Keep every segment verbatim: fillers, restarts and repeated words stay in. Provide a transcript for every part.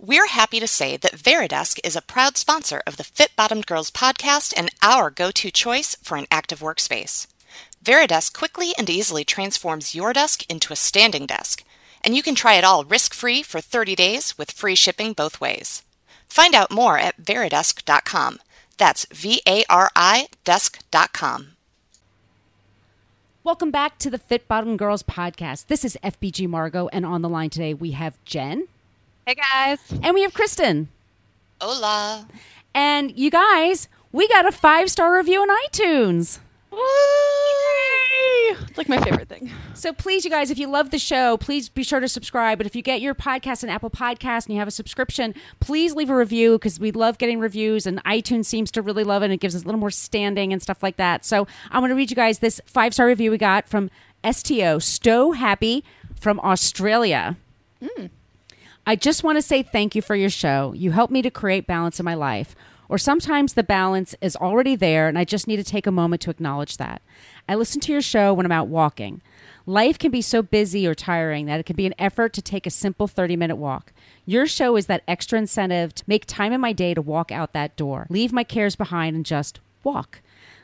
We're happy to say that Varidesk is a proud sponsor of the Fit Bottomed Girls podcast and our go-to choice for an active workspace. Varidesk quickly and easily transforms your desk into a standing desk, and you can try it all risk-free for thirty days with free shipping both ways. Find out more at Varidesk dot com. That's V A R I desk dot com. Welcome back to the Fit Bottomed Girls podcast. This is F B G Margot, and on the line today we have Jen. Hey, guys. And we have Kristen. Hola. And you guys, we got a five-star review on iTunes. Woo! It's like my favorite thing. So please, you guys, if you love the show, please be sure to subscribe. But if you get your podcast on Apple Podcasts and you have a subscription, please leave a review because we love getting reviews, and iTunes seems to really love it, and it gives us a little more standing and stuff like that. So I'm going to read you guys this five-star review we got from S T O, Stow Happy from Australia. Mm. I just want to say thank you for your show. You help me to create balance in my life. Or sometimes the balance is already there and I just need to take a moment to acknowledge that. I listen to your show when I'm out walking. Life can be so busy or tiring that it can be an effort to take a simple thirty-minute walk. Your show is that extra incentive to make time in my day to walk out that door. Leave my cares behind and just walk.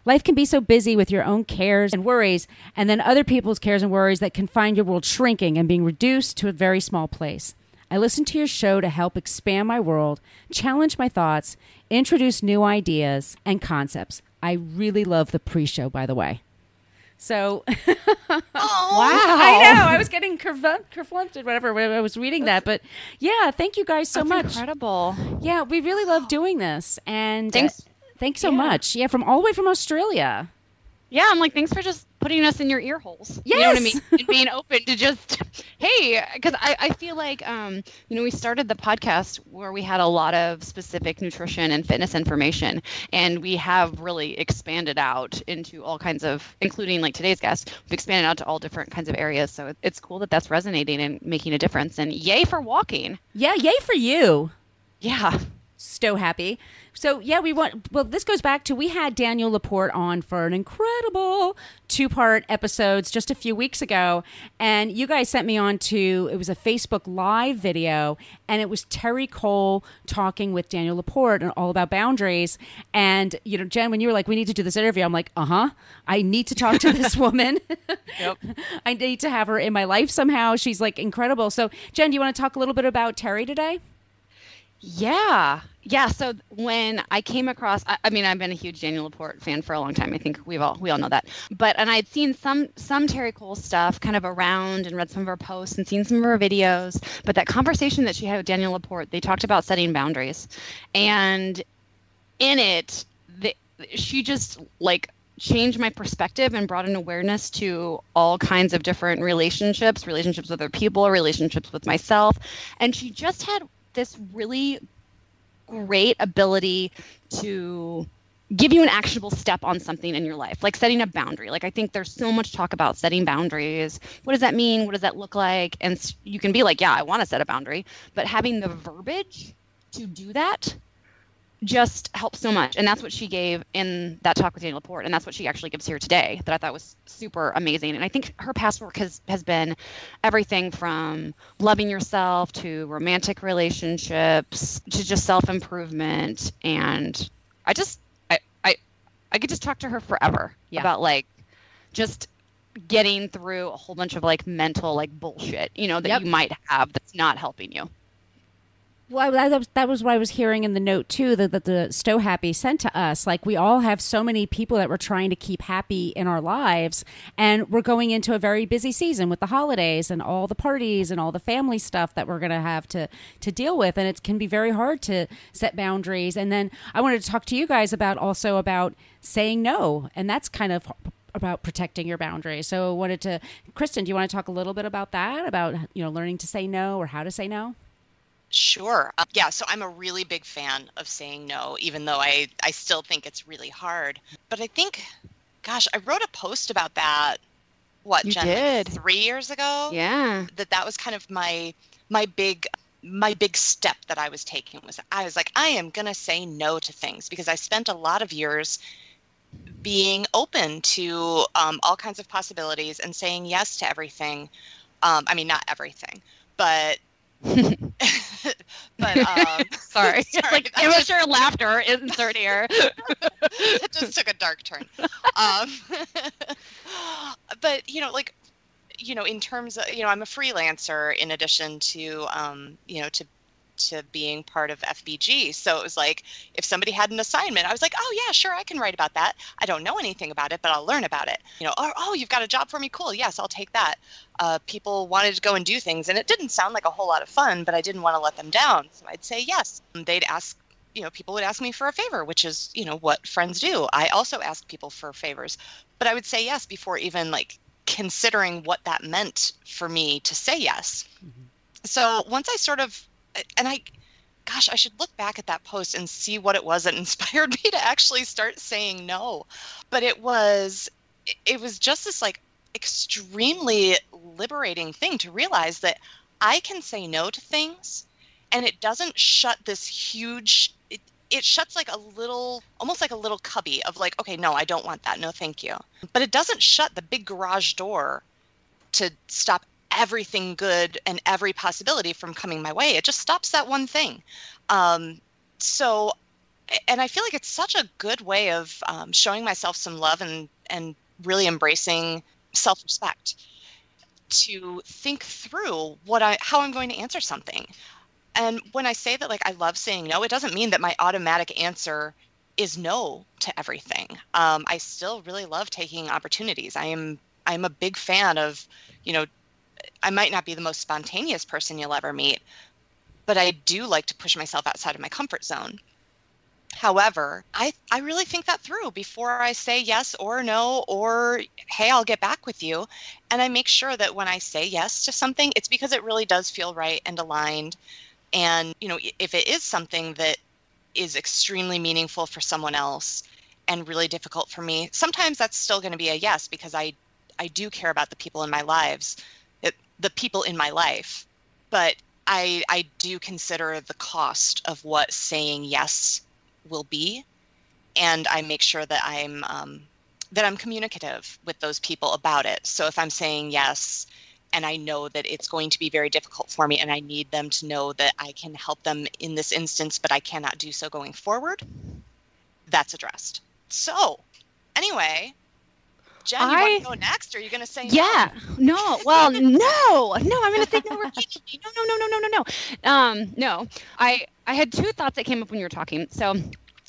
Life can be so busy with your own cares and worries and then other people's cares and worries that can find your world shrinking and being reduced to a very small place. I listen to your show to help expand my world, challenge my thoughts, introduce new ideas and concepts. I really love the pre-show, by the way. So, oh, wow. I know. I was getting kerflumpted, whatever, when I was reading that. But, yeah, thank you guys so That's much. Incredible. Yeah, we really love doing this. And thanks, uh, thanks so yeah. much. Yeah, from all the way from Australia. Yeah, I'm like, thanks for just putting us in your ear holes. Yes. You know what I mean? And being open to just, hey, because I, I feel like, um, you know, we started the podcast where we had a lot of specific nutrition and fitness information, and we have really expanded out into all kinds of, including like today's guest, we've expanded out to all different kinds of areas. So it, it's cool that that's resonating and making a difference. And yay for walking. Yeah, yay for you. Yeah. So happy. So, yeah, we want, well, this goes back to, we had Danielle LaPorte on for an incredible two-part episodes just a few weeks ago. And you guys sent me on to, it was a Facebook Live video, and it was Terri Cole talking with Danielle LaPorte and all about boundaries. And, you know, Jen, when you were like, we need to do this interview, I'm like, uh-huh, I need to talk to this woman. Yep. I need to have her in my life somehow. She's like incredible. So, Jen, do you want to talk a little bit about Terri today? Yeah. Yeah. So when I came across, I, I mean, I've been a huge Danielle LaPorte fan for a long time. I think we've all, we all know that, but, and I'd seen some, some Terri Cole stuff kind of around and read some of her posts and seen some of her videos, but that conversation that she had with Danielle LaPorte, they talked about setting boundaries, and in it, the, she just like changed my perspective and brought an awareness to all kinds of different relationships, relationships with other people, relationships with myself. And she just had this really great ability to give you an actionable step on something in your life, like setting a boundary. Like I think there's so much talk about setting boundaries. What does that mean? What does that look like? And you can be like, yeah, I want to set a boundary, but having the verbiage to do that just helps so much. And that's what she gave in that talk with Danielle LaPorte. And that's what she actually gives here today that I thought was super amazing. And I think her past work has, has been everything from loving yourself to romantic relationships to just self-improvement. And I just, I, I, I could just talk to her forever yeah. about like just getting through a whole bunch of like mental like bullshit, you know, that yep. you might have that's not helping you. Well, that was, that was what I was hearing in the note, too, that, that the Stow Happy sent to us. Like, we all have so many people that we're trying to keep happy in our lives. And we're going into a very busy season with the holidays and all the parties and all the family stuff that we're going to have to to deal with. And it can be very hard to set boundaries. And then I wanted to talk to you guys about also about saying no. And that's kind of about protecting your boundaries. So I wanted to, Kristen, do you want to talk a little bit about that, about, you know, learning to say no or how to say no? Sure. Um, yeah. So I'm a really big fan of saying no, even though I, I still think it's really hard. But I think, gosh, I wrote a post about that. What, you Jen, did. Like three years ago? Yeah. That that was kind of my my big my big step that I was taking was I was like, I am going to say no to things, because I spent a lot of years being open to um, all kinds of possibilities and saying yes to everything. Um, I mean, not everything, but but um sorry, sorry like immature just... laughter insert here. It just took a dark turn. Um but you know, like, you know, in terms of, you know, I'm a freelancer in addition to um you know to to being part of F B G. So it was like, if somebody had an assignment, I was like, oh yeah, sure, I can write about that. I don't know anything about it, but I'll learn about it. You know, oh, oh you've got a job for me? Cool. Yes, I'll take that. Uh, people wanted to go and do things, and it didn't sound like a whole lot of fun, but I didn't want to let them down. So I'd say yes. And they'd ask, you know, people would ask me for a favor, which is, you know, what friends do. I also ask people for favors, but I would say yes before even like considering what that meant for me to say yes. Mm-hmm. So once I sort of And I, gosh, I should look back at that post and see what it was that inspired me to actually start saying no. But it was, it was just this like extremely liberating thing to realize that I can say no to things, and it doesn't shut this huge, it, it shuts like a little, almost like a little cubby of like, okay, no, I don't want that. No, thank you. But it doesn't shut the big garage door to stop everything good and every possibility from coming my way. It just stops that one thing. Um, so, and I feel like it's such a good way of um, showing myself some love and, and really embracing self-respect to think through what I, how I'm going to answer something. And when I say that, like, I love saying no, it doesn't mean that my automatic answer is no to everything. Um, I still really love taking opportunities. I am, I'm a big fan of, you know, I might not be the most spontaneous person you'll ever meet, but I do like to push myself outside of my comfort zone. However, I, I really think that through before I say yes or no, or, hey, I'll get back with you. And I make sure that when I say yes to something, it's because it really does feel right and aligned. And, you know, if it is something that is extremely meaningful for someone else and really difficult for me, sometimes that's still going to be a yes, because I, I do care about the people in my lives. the people in my life, but I I do consider the cost of what saying yes will be. And I make sure that I'm, um, that I'm communicative with those people about it. So if I'm saying yes, and I know that it's going to be very difficult for me, and I need them to know that I can help them in this instance, but I cannot do so going forward, that's addressed. So anyway, Jen, you I... want to go next, or are you going to say no? Yeah. No. Well, no. No, I'm going to say no repeatedly. No, no, no, no, no, no, no. Um, no. I, I had two thoughts that came up when you were talking. So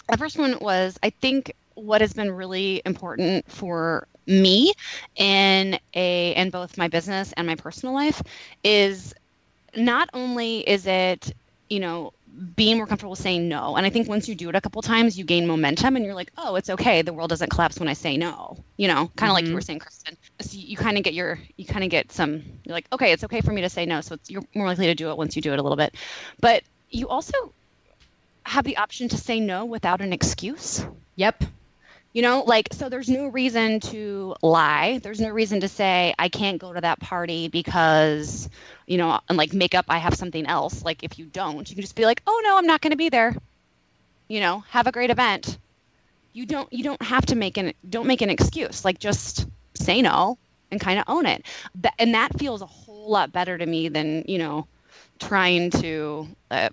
the first one was, I think what has been really important for me in a in both my business and my personal life is not only is it, you know, being more comfortable saying no. And I think once you do it a couple times, you gain momentum, and you're like, oh, it's okay. The world doesn't collapse when I say no, you know, kind of mm-hmm. like you were saying, Kristen. So you kind of get your, you kind of get some, you're like, okay, it's okay for me to say no. So it's, you're more likely to do it once you do it a little bit. But you also have the option to say no without an excuse. Yep. You know, like, so there's no reason to lie. There's no reason to say, I can't go to that party because, you know, and like make up, I have something else. Like, if you don't, you can just be like, oh no, I'm not going to be there. You know, have a great event. You don't, you don't have to make an, don't make an excuse. Like, just say no and kind of own it. That, and that feels a whole lot better to me than, you know, trying to uh,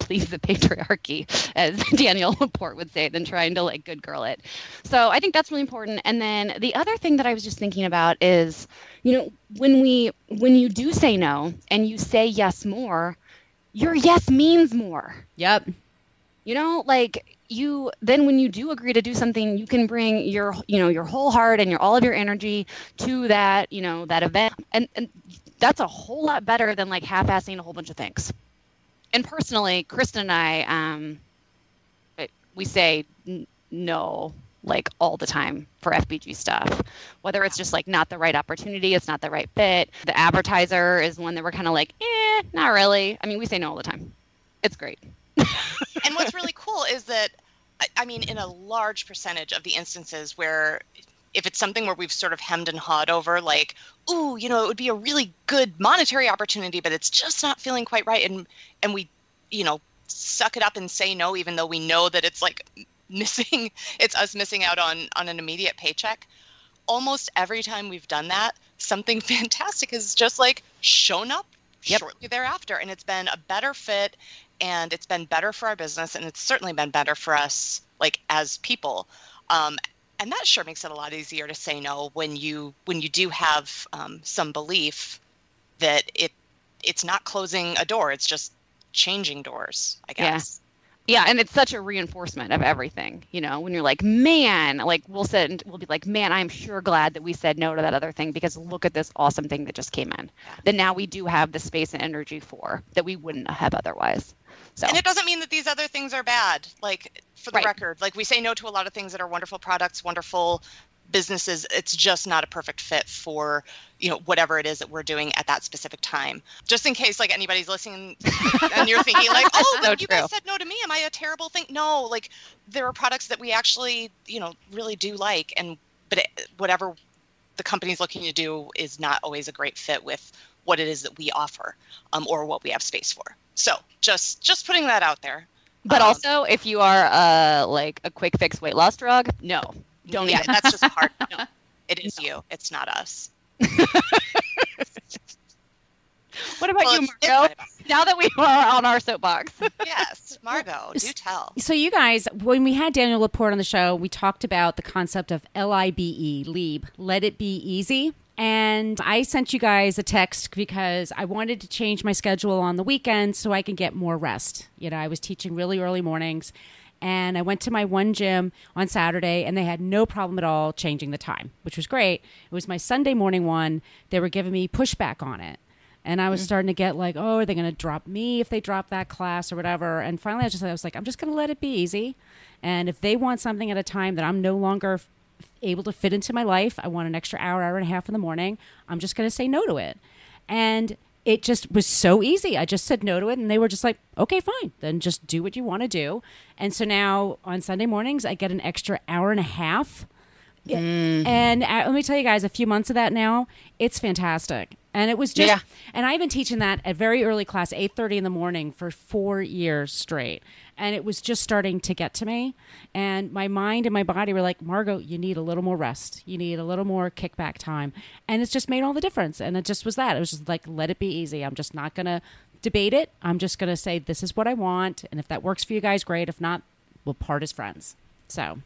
please the patriarchy, as Danielle LaPorte would say, than trying to like good girl it. So I think that's really important. And then the other thing that I was just thinking about is, you know, when we, when you do say no and you say yes more, your yes means more. Yep. You know, like you, then when you do agree to do something, you can bring your, you know, your whole heart and your, all of your energy to that, you know, that event. And, and that's a whole lot better than like half-assing a whole bunch of things. And personally, Kristen and I, um, we say n- no, like all the time for F B G stuff, whether it's just like not the right opportunity, it's not the right fit. The advertiser is one that we're kind of like, eh, eh, not really. I mean, we say no all the time. It's great. And what's really cool is that, I mean, in a large percentage of the instances where, if it's something where we've sort of hemmed and hawed over, like, ooh, you know, it would be a really good monetary opportunity, but it's just not feeling quite right. And, and we, you know, suck it up and say no, even though we know that it's like missing, it's us missing out on, on an immediate paycheck. Almost every time we've done that, something fantastic has just like shown up yep. shortly thereafter. And it's been a better fit, and it's been better for our business, and it's certainly been better for us, like, as people. Um, and that sure makes it a lot easier to say no when you when you do have um, some belief that it it's not closing a door, it's just changing doors, I guess. Yeah, yeah, and it's such a reinforcement of everything, you know, when you're like, man, like we'll sit, we'll be like, man, I'm sure glad that we said no to that other thing, because look at this awesome thing that just came in that now we do have the space and energy for that we wouldn't have otherwise. So. And it doesn't mean that these other things are bad, like, for the right. record. Like, we say no to a lot of things that are wonderful products, wonderful businesses. It's just not a perfect fit for, you know, whatever it is that we're doing at that specific time. Just in case, like, anybody's listening and you're thinking, like, oh, so but you guys said no to me. Am I a terrible thing? No, like, there are products that we actually, you know, really do like. And but it, whatever the company's looking to do is not always a great fit with what it is that we offer, um, or what we have space for. So just just putting that out there. But um, also, if you are uh, like a quick fix weight loss drug, no, don't yeah, eat it. That's just hard. No, it is no. you. It's not us. What about well, you, Margo? Now that we are on our soapbox. Yes, Margo, do tell. So you guys, when we had Danielle LaPorte on the show, we talked about the concept of L I B E, L I B E, let it be easy. And I sent you guys a text because I wanted to change my schedule on the weekends so I can get more rest. You know, I was teaching really early mornings, and I went to my one gym on Saturday, and they had no problem at all changing the time, which was great. It was my Sunday morning one. They were giving me pushback on it. And I was mm-hmm. starting to get like, oh, are they going to drop me if they drop that class or whatever? And finally, I just I was like, I'm just going to let it be easy. And if they want something at a time that I'm no longer able to fit into my life, I want an extra hour, hour and a half in the morning, I'm just going to say no to it. And it just was so easy. I just said no to it, and they were just like, okay, fine, then just do what you want to do. And so now on Sunday mornings, I get an extra hour and a half. Mm-hmm. And I, let me tell you guys, a few months of that now, it's fantastic. And it was just, yeah. and I've been teaching that at very early class, eight thirty in the morning for four years straight. And it was just starting to get to me. And my mind and my body were like, Margo, you need a little more rest. You need a little more kickback time. And it's just made all the difference. And it just was that. It was just like, let it be easy. I'm just not going to debate it. I'm just going to say, this is what I want. And if that works for you guys, great. If not, we'll part as friends. So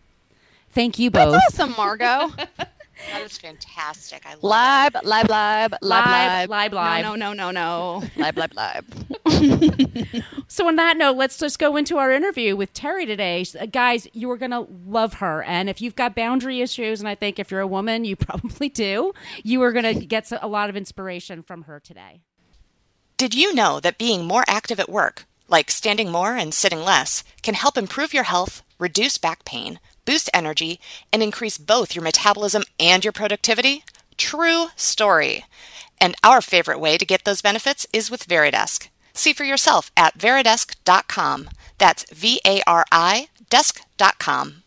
thank you both. That's awesome, Margo. That is fantastic. I love live, live, live, live, live, live, live. No, no, no, no, no. Live, live, live. So on that note, let's just go into our interview with Terri today. Guys, you are going to love her. And if you've got boundary issues, and I think if you're a woman, you probably do, you are going to get a lot of inspiration from her today. Did you know that being more active at work, like standing more and sitting less, can help improve your health, reduce back pain, boost energy, and increase both your metabolism and your productivity? True story. And our favorite way to get those benefits is with Varidesk. See for yourself at Varidesk dot com. That's V A R I desk dot com.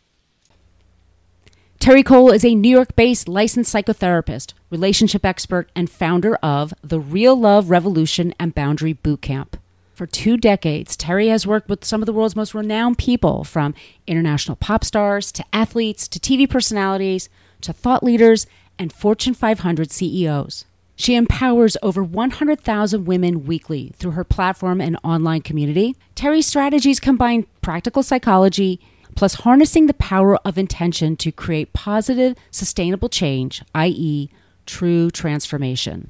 Terri Cole is a New York-based licensed psychotherapist, relationship expert, and founder of The Real Love Revolution and Boundary Bootcamp. For two decades, Terri has worked with some of the world's most renowned people, from international pop stars to athletes to T V personalities to thought leaders and Fortune five hundred C E Os. She empowers over one hundred thousand women weekly through her platform and online community. Terri's strategies combine practical psychology plus harnessing the power of intention to create positive, sustainable change, that is, true transformation.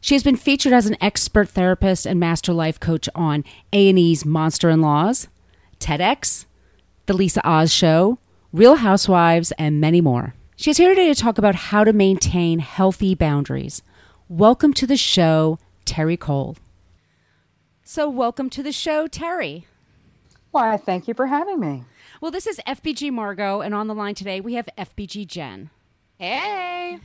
She has been featured as an expert therapist and master life coach on A and E's Monster-in-Laws, TEDx, The Lisa Oz Show, Real Housewives, and many more. She is here today to talk about how to maintain healthy boundaries. Welcome to the show, Terri Cole. So welcome to the show, Terri. Why, thank you for having me. Well, this is F B G Margo, and on the line today we have F B G Jen. Hey!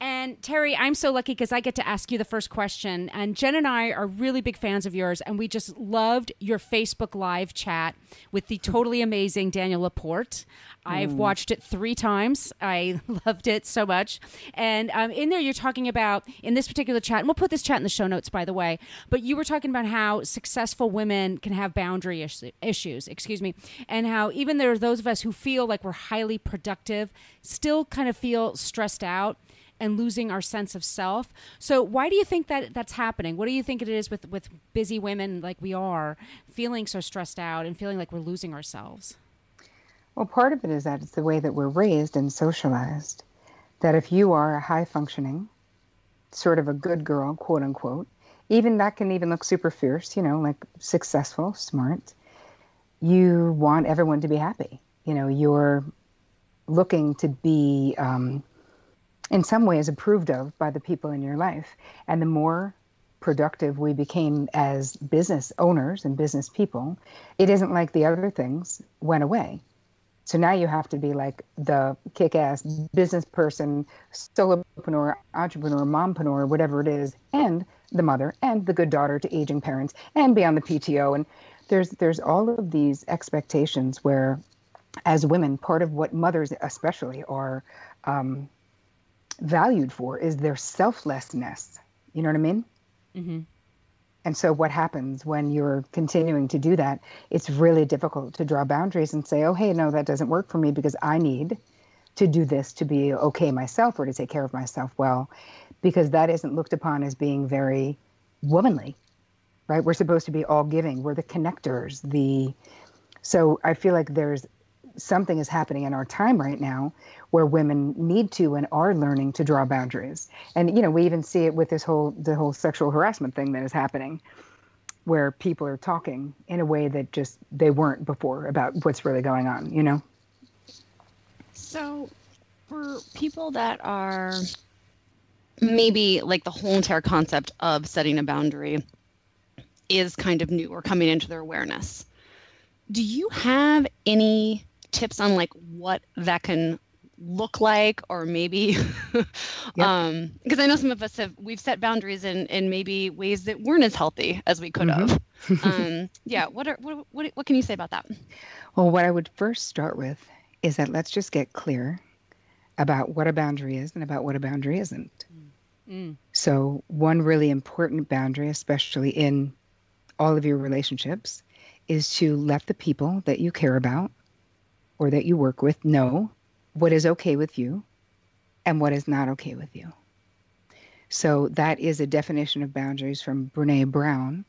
And Terri, I'm so lucky because I get to ask you the first question. And Jen and I are really big fans of yours, and we just loved your Facebook Live chat with the totally amazing Danielle LaPorte. Mm. I've watched it three times. I loved it so much. And um, in there, you're talking about, in this particular chat, and we'll put this chat in the show notes, by the way, but you were talking about how successful women can have boundary issue, issues, excuse me, and how even there are those of us who feel like we're highly productive, still kind of feel stressed out and losing our sense of self. So why do you think that that's happening? What do you think it is with, with busy women like we are, feeling so stressed out and feeling like we're losing ourselves? Well, part of it is that it's the way that we're raised and socialized, that if you are a high functioning, sort of a good girl, quote unquote, even that can even look super fierce, you know, like successful, smart, you want everyone to be happy. You know, you're looking to be, um, in some ways approved of by the people in your life. And the more productive we became as business owners and business people, it isn't like the other things went away. So now you have to be like the kick-ass business person, solopreneur, entrepreneur, mompreneur, whatever it is, and the mother and the good daughter to aging parents and be on the P T O. And there's there's all of these expectations where, as women, part of what mothers especially are um, valued for is their selflessness. You know what I mean? Mm-hmm. And so what happens when you're continuing to do that, it's really difficult to draw boundaries and say, oh, hey, no, that doesn't work for me because I need to do this to be okay myself or to take care of myself well, because that isn't looked upon as being very womanly, right? We're supposed to be all giving. We're the connectors. The So I feel like there's something is happening in our time right now where women need to and are learning to draw boundaries. And, you know, we even see it with this whole, the whole sexual harassment thing that is happening where people are talking in a way that just they weren't before about what's really going on, you know? So for people that are maybe like the whole entire concept of setting a boundary is kind of new or coming into their awareness, do you have any tips on like what that can look like, or maybe yep. um because I know some of us have we've set boundaries in in maybe ways that weren't as healthy as we could mm-hmm. have. um yeah what are what, what what can you say about that? Well, what I would first start with is that let's just get clear about what a boundary is and about what a boundary isn't. Mm-hmm. So one really important boundary, especially in all of your relationships, is to let the people that you care about or that you work with know what is okay with you and what is not okay with you. So that is a definition of boundaries from Brené Brown,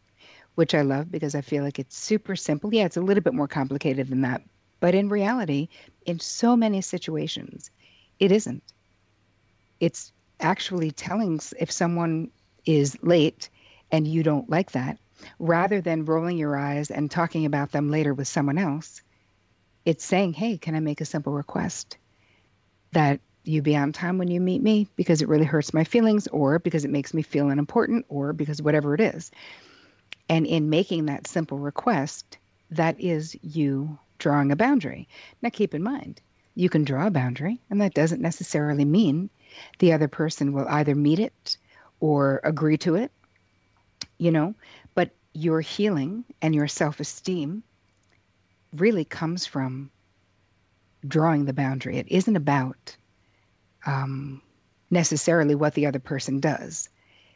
which I love because I feel like it's super simple. Yeah, it's a little bit more complicated than that. But in reality, in so many situations, it isn't. It's actually telling if someone is late and you don't like that, rather than rolling your eyes and talking about them later with someone else, it's saying, hey, can I make a simple request that you be on time when you meet me because it really hurts my feelings, or because it makes me feel unimportant, or because whatever it is. And in making that simple request, that is you drawing a boundary. Now, keep in mind, you can draw a boundary, and that doesn't necessarily mean the other person will either meet it or agree to it, you know? Your healing and your self-esteem really comes from drawing the boundary. It isn't about um, necessarily what the other person does.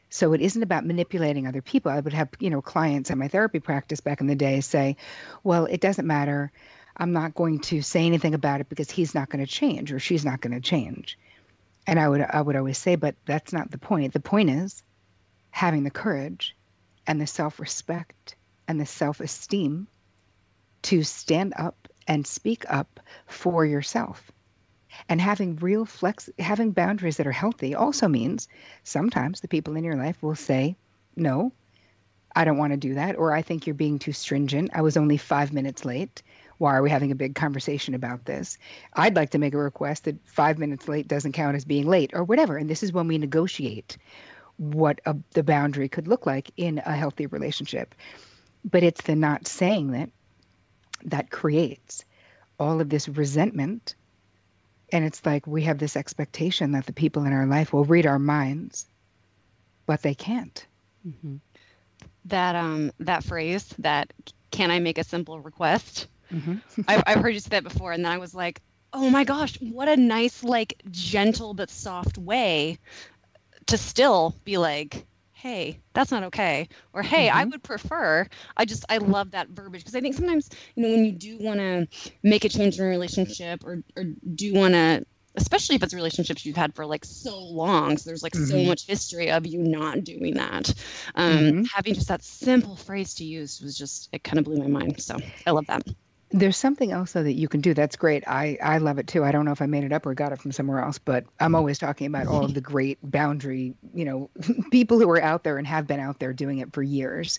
So it isn't about manipulating other people. I would have, you know, clients at my therapy practice back in the day say, well, it doesn't matter. I'm not going to say anything about it because he's not going to change or she's not going to change. And I would, I would always say, but that's not the point. The point is having the courage and the self-respect and the self-esteem to stand up and speak up for yourself. And having real flex, having boundaries that are healthy also means sometimes the people in your life will say, no, I don't want to do that. Or I think you're being too stringent. I was only five minutes late. Why are we having a big conversation about this? I'd like to make a request that five minutes late doesn't count as being late or whatever. And this is when we negotiate what a, the boundary could look like in a healthy relationship. But it's the not saying that that creates all of this resentment And it's like we have this expectation that the people in our life will read our minds, but they can't. Mm-hmm. That um that phrase, that can I make a simple request? Mm-hmm. I've, I've heard you say that before, and then I was like, oh my gosh, what a nice, like, gentle but soft way to still be like, hey, that's not okay, or hey, mm-hmm. I would prefer. I just, I love that verbiage, because I think sometimes, you know, when you do want to make a change in a relationship, or or do want to, especially if it's relationships you've had for like so long, so there's like mm-hmm. so much history of you not doing that. Um, mm-hmm. Having just that simple phrase to use was just, it kind of blew my mind. So I love that. There's something else, though, that you can do. That's great. I, I love it, too. I don't know if I made it up or got it from somewhere else, but I'm always talking about all of the great boundary, you know, people who are out there and have been out there doing it for years,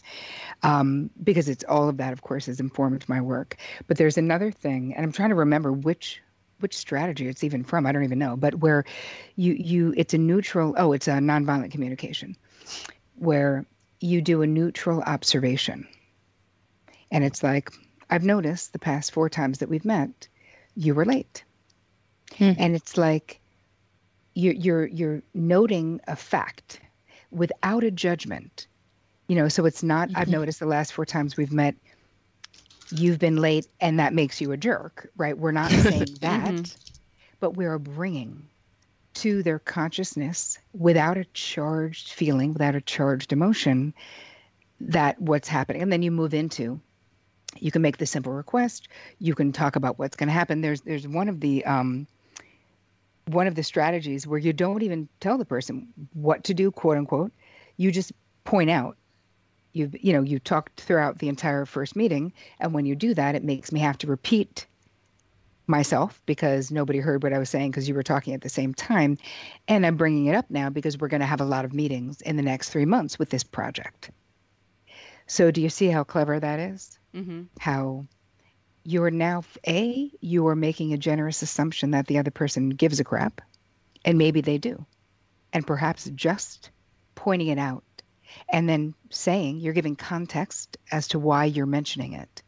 um, because it's all of that, of course, has informed my work. But there's another thing, and I'm trying to remember which which strategy it's even from. I don't even know, but where you, you it's a neutral, oh, it's a nonviolent communication, where you do a neutral observation. And it's like, I've noticed the past four times that we've met, you were late. Hmm. And it's like you're, you're, you're noting a fact without a judgment, you know, so it's not, mm-hmm. I've noticed the last four times we've met, you've been late and that makes you a jerk, right? We're not saying that, mm-hmm. but we're bringing to their consciousness, without a charged feeling, without a charged emotion, that what's happening. And then you move into, you can make the simple request. You can talk about what's going to happen. There's there's one of the um, one of the strategies where you don't even tell the person what to do, quote unquote. You just point out. You you know you talked throughout the entire first meeting, and when you do that, it makes me have to repeat myself because nobody heard what I was saying because you were talking at the same time, and I'm bringing it up now because we're going to have a lot of meetings in the next three months with this project. So do you see how clever that is? Mm-hmm. How you are now, A, you are making a generous assumption that the other person gives a crap, and maybe they do. And perhaps just pointing it out and then saying, you're giving context as to why you're mentioning it.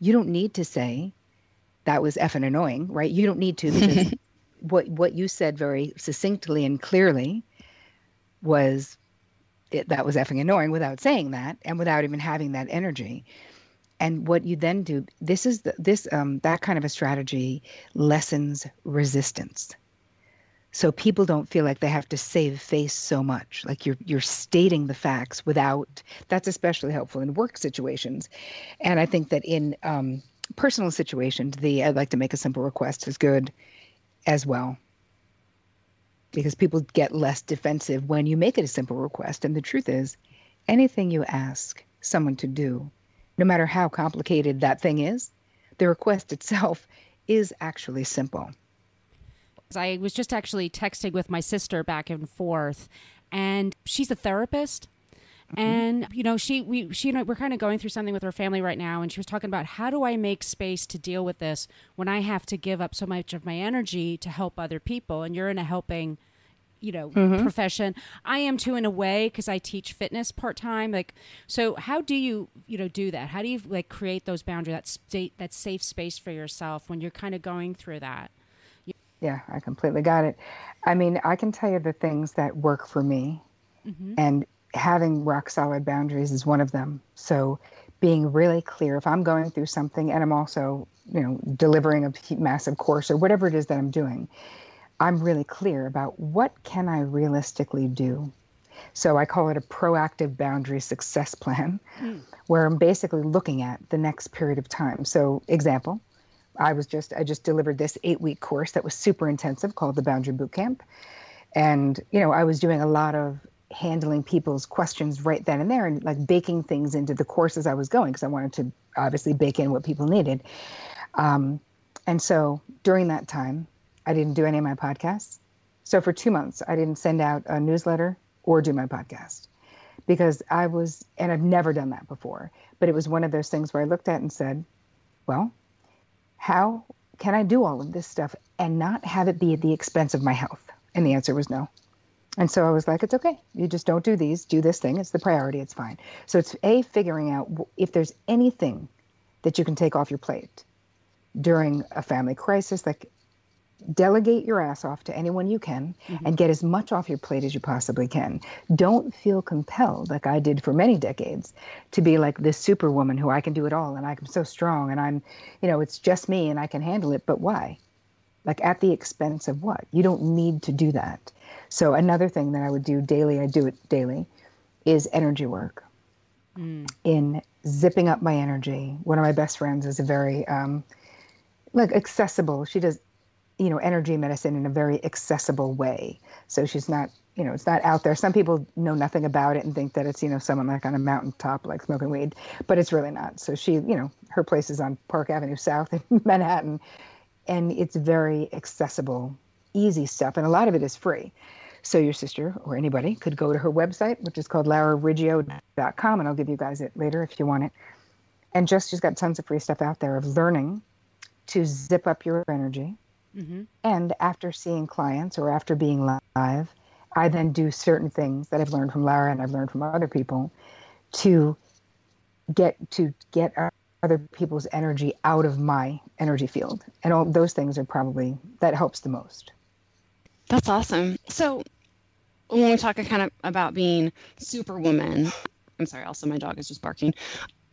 You don't need to say, that was effing annoying, right? You don't need to, because what, what you said very succinctly and clearly was, it, that was effing annoying, without saying that and without even having that energy. And what you then do, this is the, this um, that kind of a strategy lessens resistance. So people don't feel like they have to save face so much. Like you're you're stating the facts without. That's especially helpful in work situations, and I think that in um, personal situations, the I'd like to make a simple request is good as well, because people get less defensive when you make it a simple request. And the truth is, anything you ask someone to do, no matter how complicated that thing is, the request itself is actually simple. I was just actually texting with my sister back and forth, and she's a therapist. Mm-hmm. And, you know, she we she and I, we're kind of going through something with her family right now, and she was talking about, how do I make space to deal with this when I have to give up so much of my energy to help other people? And you're in a helping, you know, mm-hmm. profession. I am too, in a way, because I teach fitness part time. Like, so how do you, you know, do that? How do you like create those boundaries, that state, that safe space for yourself when you're kind of going through that? Yeah, I completely got it. I mean, I can tell you the things that work for me, mm-hmm. and having rock solid boundaries is one of them. So being really clear, if I'm going through something and I'm also, you know, delivering a massive course or whatever it is that I'm doing, I'm really clear about what can I realistically do. So I call it a proactive boundary success plan, mm. where I'm basically looking at the next period of time. So example, I was just, I just delivered this eight week course that was super intensive called the Boundary Bootcamp. And, you know, I was doing a lot of handling people's questions right then and there, and like baking things into the courses I was going, because I wanted to obviously bake in what people needed. Um, and so during that time, I didn't do any of my podcasts. So for two months, I didn't send out a newsletter or do my podcast, because I was, and I've never done that before, but it was one of those things where I looked at and said, well, how can I do all of this stuff and not have it be at the expense of my health? And the answer was no. And so I was like, it's okay. You just don't do these, do this thing. It's the priority. It's fine. So it's A, figuring out if there's anything that you can take off your plate during a family crisis, like Delegate your ass off to anyone you can mm-hmm. and get as much off your plate as you possibly can. Don't feel compelled, like I did for many decades, to be like this superwoman who I can do it all and I'm so strong and I'm, you know, it's just me and I can handle it. But why? Like at the expense of what? You don't need to do that. So another thing that I would do daily, I do it daily, is energy work. Mm. In zipping up my energy. One of my best friends is a very, um, like accessible. She does, you know, energy medicine in a very accessible way. So she's not, you know, it's not out there. Some people know nothing about it and think that it's, you know, someone like on a mountaintop, like smoking weed, but it's really not. So she, you know, her place is on Park Avenue South in Manhattan, and it's very accessible, easy stuff. And a lot of it is free. So your sister or anybody could go to her website, which is called Laura Riggio dot com. And I'll give you guys it later if you want it. And just, she's got tons of free stuff out there of learning to zip up your energy. Mm-hmm. And after seeing clients or after being live, I then do certain things that I've learned from Laura and I've learned from other people to get to get other people's energy out of my energy field. And all those things are probably, that helps the most. That's awesome. So when we talk kind of about being superwoman, I'm sorry, also my dog is just barking.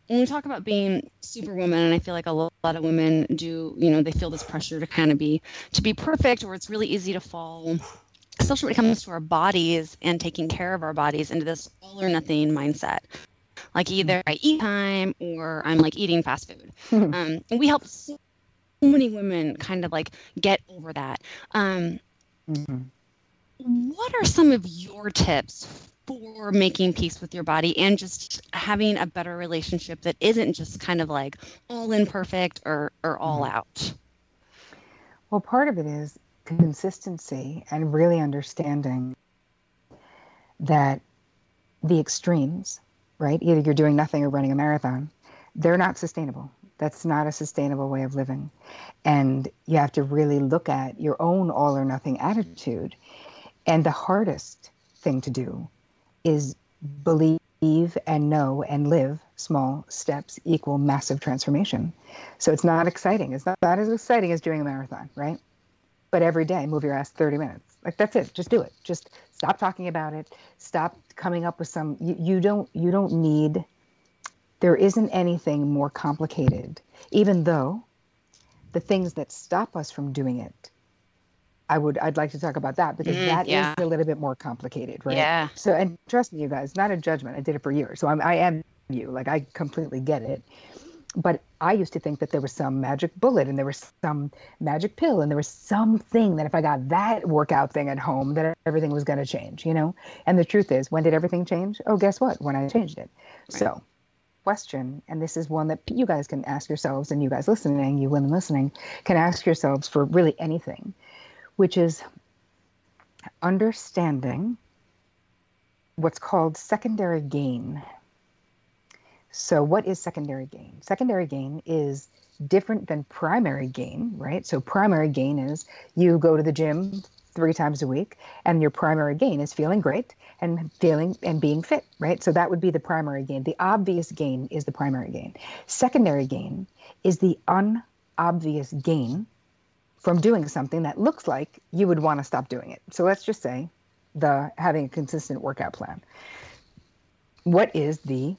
When we talk about being superwoman, and I feel like a lot of women do, you know, they feel this pressure to kind of be, to be perfect, or it's really easy to fall, especially when it comes to our bodies and taking care of our bodies, into this all or nothing mindset. Like either I eat time or I'm like eating fast food. Mm-hmm. Um, and we help so many women kind of like get over that. Um, mm-hmm. What are some of your tips for making peace with your body and just having a better relationship that isn't just kind of like all in perfect or, or all out? Well, part of it is consistency and really understanding that the extremes, right? Either you're doing nothing or running a marathon, they're not sustainable. That's not a sustainable way of living. And you have to really look at your own all or nothing attitude. And the hardest thing to do is believe and know and live small steps equal massive transformation. So it's not exciting. It's not, not as exciting as doing a marathon, right? But every day, move your ass thirty minutes. Like, that's it. Just do it. Just stop talking about it. Stop coming up with some, you, you don't, you don't need, there isn't anything more complicated, even though the things that stop us from doing it, I would, I'd like to talk about that because mm, that yeah. is a little bit more complicated, right? Yeah. So, and trust me, you guys, not a judgment. I did it for years. So I'm, I am you, like, I completely get it. But I used to think that there was some magic bullet and there was some magic pill and there was something that if I got that workout thing at home, that everything was going to change, you know? And the truth is, when did everything change? Oh, guess what? When I changed it. Right. So question, and this is one that you guys can ask yourselves, and you guys listening, you women listening, can ask yourselves for really anything, which is understanding what's called secondary gain. So what is secondary gain? Secondary gain is different than primary gain, right? So primary gain is you go to the gym three times a week, and your primary gain is feeling great and feeling and being fit, right? So that would be the primary gain. The obvious gain is the primary gain. Secondary gain is the unobvious gain from doing something that looks like you would want to stop doing it. So let's just say the having a consistent workout plan. What is the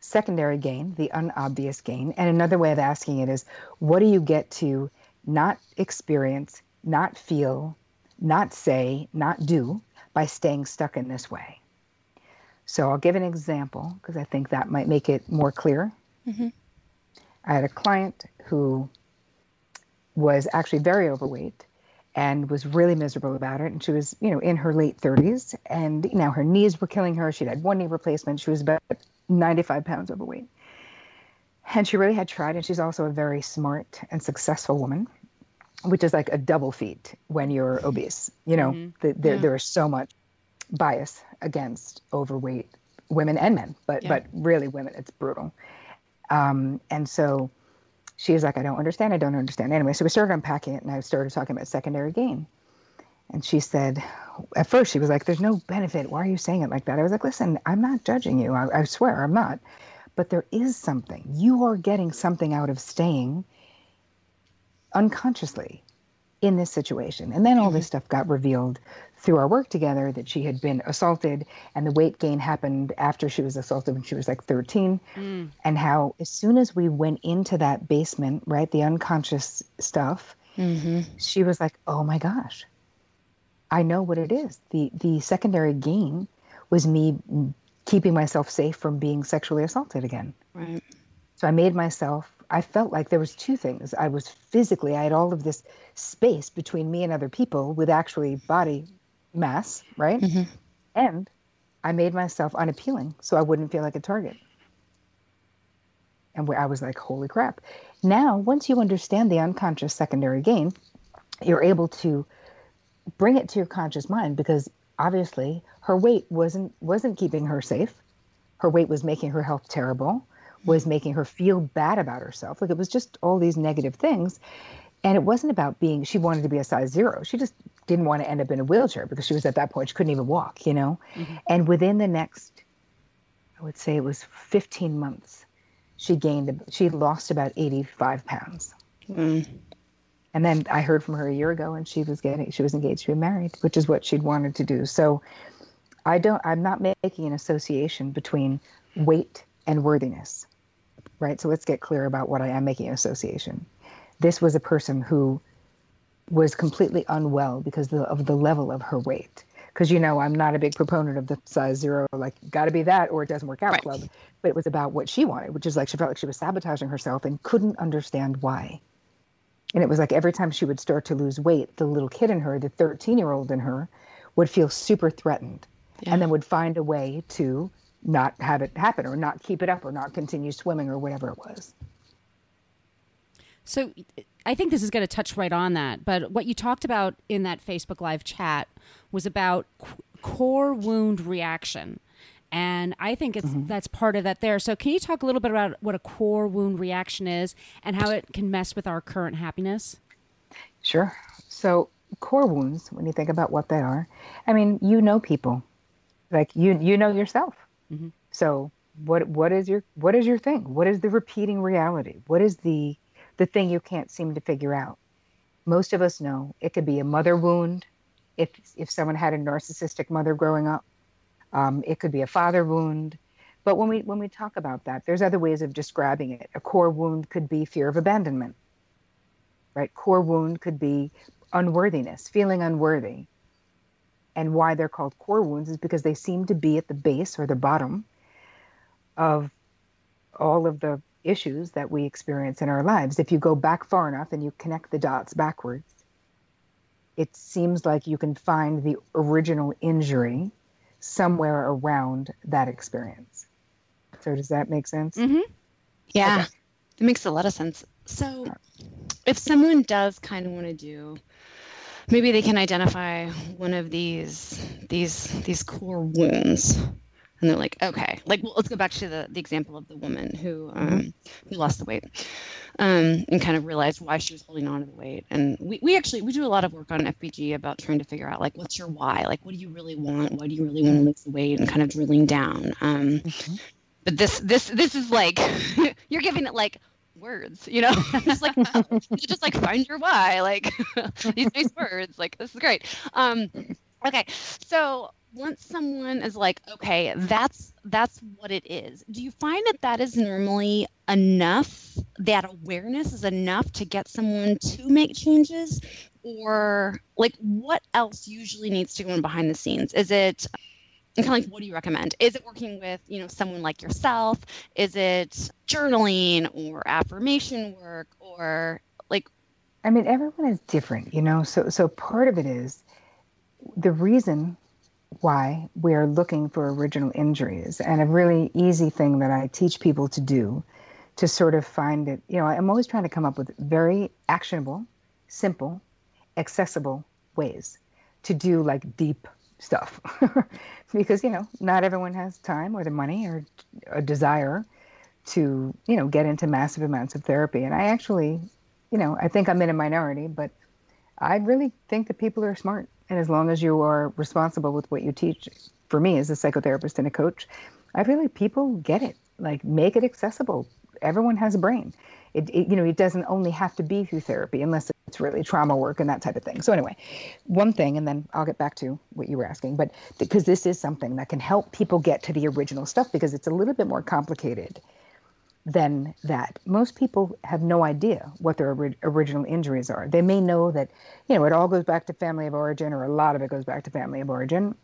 secondary gain, the unobvious gain? And another way of asking it is, what do you get to not experience, not feel, not say, not do by staying stuck in this way? So I'll give an example because I think that might make it more clear. Mm-hmm. I had a client who was actually very overweight and was really miserable about it. And she was, you know, in her late thirties, and you know, her knees were killing her. She'd had one knee replacement. She was about ninety-five pounds overweight. And she really had tried, and she's also a very smart and successful woman, which is like a double feat when you're obese. You know, mm-hmm. the, the, yeah. there is so much bias against overweight women and men, but yeah. but really women, it's brutal. Um, and so she was like, I don't understand. I don't understand. Anyway, so we started unpacking it, and I started talking about secondary gain. And she said, at first she was like, there's no benefit. Why are you saying it like that? I was like, listen, I'm not judging you. I, I swear I'm not. But there is something. You are getting something out of staying unconsciously in this situation. And then all this stuff got revealed through our work together, that she had been assaulted, and the weight gain happened after she was assaulted when she was like thirteen. Mm. And how as soon as we went into that basement, right, the unconscious stuff, mm-hmm. she was like, oh my gosh, I know what it is. The the secondary gain was me keeping myself safe from being sexually assaulted again. Right. So I made myself, I felt like there was two things. I was physically, I had all of this space between me and other people with actually body mass, right? Mm-hmm. And I made myself unappealing so I wouldn't feel like a target. And I was like, holy crap. Now, once you understand the unconscious secondary gain, you're able to bring it to your conscious mind, because obviously her weight wasn't wasn't keeping her safe. Her weight was making her health terrible, was making her feel bad about herself. Like, it was just all these negative things. And it wasn't about being, she wanted to be a size zero. She just didn't want to end up in a wheelchair, because she was at that point, she couldn't even walk, you know? Mm-hmm. And within the next, I would say it was fifteen months, she gained, she lost about eighty-five pounds. Mm. And then I heard from her a year ago, and she was getting, she was engaged to be married, which is what she'd wanted to do. So I don't, I'm not making an association between weight and worthiness, right? So let's get clear about what I am making an association. This was a person who was completely unwell because of the level of her weight. Because, you know, I'm not a big proponent of the size zero, like, got to be that or it doesn't work out right. club. But it was about what she wanted, which is like, she felt like she was sabotaging herself and couldn't understand why. And it was like every time she would start to lose weight, the little kid in her, the thirteen-year-old in her, would feel super threatened, yeah. and then would find a way to not have it happen, or not keep it up, or not continue swimming, or whatever it was. So I think this is going to touch right on that. But what you talked about in that Facebook Live chat was about c- core wound reaction. And I think it's mm-hmm. that's part of that there. So can you talk a little bit about what a core wound reaction is and how it can mess with our current happiness? Sure. So core wounds, when you think about what they are, I mean, you know people. Like, you you know yourself. Mm-hmm. So what what is your what is your thing? What is the repeating reality? What is the the thing you can't seem to figure out? Most of us know it could be a mother wound, if if someone had a narcissistic mother growing up. Um, it could be a father wound. But when we when we talk about that, there's other ways of describing it. A core wound could be fear of abandonment, right? Core wound could be unworthiness, feeling unworthy. And why they're called core wounds is because they seem to be at the base or the bottom of all of the issues that we experience in our lives. If you go back far enough and you connect the dots backwards, it seems like you can find the original injury somewhere around that experience. So does that make sense? Mm-hmm. Yeah, okay. It makes a lot of sense. So if someone does kind of want to do, maybe they can identify one of these these these core wounds, and they're like, okay, like, well, let's go back to the, the example of the woman who um, who lost the weight um, and kind of realized why she was holding on to the weight. And we, we actually, we do a lot of work on F B G about trying to figure out, like, what's your why? Like, what do you really want? Why do you really want to lose the weight? And kind of drilling down. Um, mm-hmm. But this this this is like, you're giving it like words, you know, just like just like find your why, like these nice words, like, this is great. Um, okay, so once someone is like, okay, that's that's what it is. Do you find that that is normally enough? That awareness is enough to get someone to make changes, or like what else usually needs to go on behind the scenes? Is it And kind of like, what do you recommend? Is it working with, you know, someone like yourself? Is it journaling or affirmation work, or like? I mean, everyone is different, you know? So, so part of it is the reason why we are looking for original injuries. And a really easy thing that I teach people to do to sort of find it, you know, I'm always trying to come up with very actionable, simple, accessible ways to do like deep stuff because, you know, not everyone has time or the money or a desire to, you know, get into massive amounts of therapy. And I actually, you know, I think I'm in a minority, but I really think that people are smart. And as long as you are responsible with what you teach, for me as a psychotherapist and a coach, I feel like people get it, like, make it accessible. Everyone has a brain. It, it, you know, it doesn't only have to be through therapy unless it's really trauma work and that type of thing. So anyway, one thing, and then I'll get back to what you were asking, but because this is something that can help people get to the original stuff, because it's a little bit more complicated than that. Most people have no idea what their ori- original injuries are. They may know that, you know, it all goes back to family of origin, or a lot of it goes back to family of origin,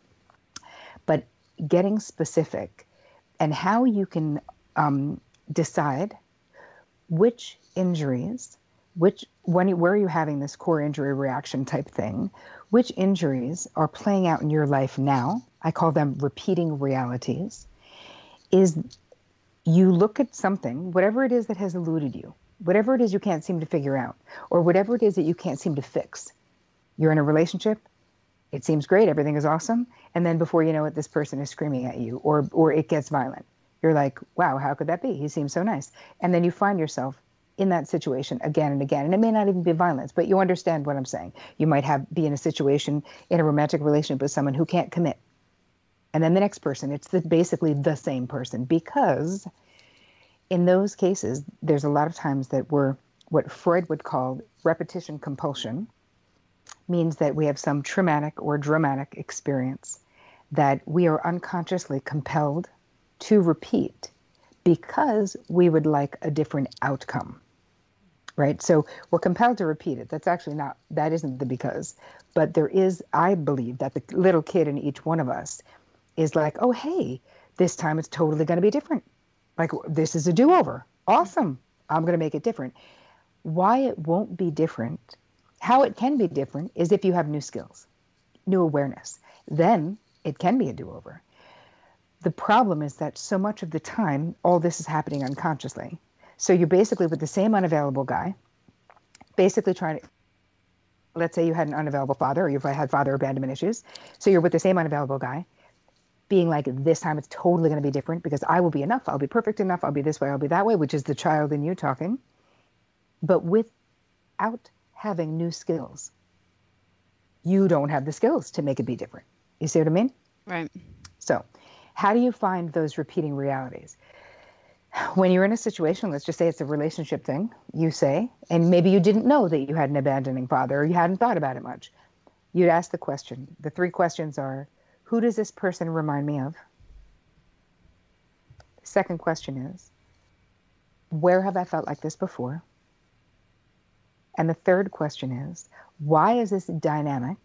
but getting specific and how you can um, decide which injuries, which, when you, where are you having this core injury reaction type thing, which injuries are playing out in your life now, I call them repeating realities, is you look at something, whatever it is that has eluded you, whatever it is you can't seem to figure out, or whatever it is that you can't seem to fix. You're in a relationship, it seems great, everything is awesome, and then before you know it, this person is screaming at you, or or it gets violent. You're like, wow, how could that be? He seems so nice. And then you find yourself in that situation again and again. And it may not even be violence, but you understand what I'm saying. You might have be in a situation, in a romantic relationship with someone who can't commit. And then the next person, it's the, basically the same person, because in those cases, there's a lot of times that we're, what Freud would call repetition compulsion, means that we have some traumatic or dramatic experience that we are unconsciously compelled to repeat because we would like a different outcome, right? So we're compelled to repeat it. That's actually not, that isn't the because, but there is, I believe that the little kid in each one of us is like, oh, hey, this time it's totally going to be different. Like, this is a do-over. Awesome. I'm going to make it different. Why it won't be different, how it can be different, is if you have new skills, new awareness. Then it can be a do-over. The problem is that so much of the time, all this is happening unconsciously. So you're basically with the same unavailable guy, basically trying to, let's say you had an unavailable father, or you've had father abandonment issues. So you're with the same unavailable guy, being like, this time it's totally going to be different because I will be enough. I'll be perfect enough. I'll be this way. I'll be that way, which is the child in you talking, but without having new skills. You don't have the skills to make it be different. You see what I mean? Right. So how do you find those repeating realities? When you're in a situation, let's just say it's a relationship thing, you say, and maybe you didn't know that you had an abandoning father, or you hadn't thought about it much. You'd ask the question. The three questions are, who does this person remind me of? The second question is, where have I felt like this before? And the third question is, why is this dynamic,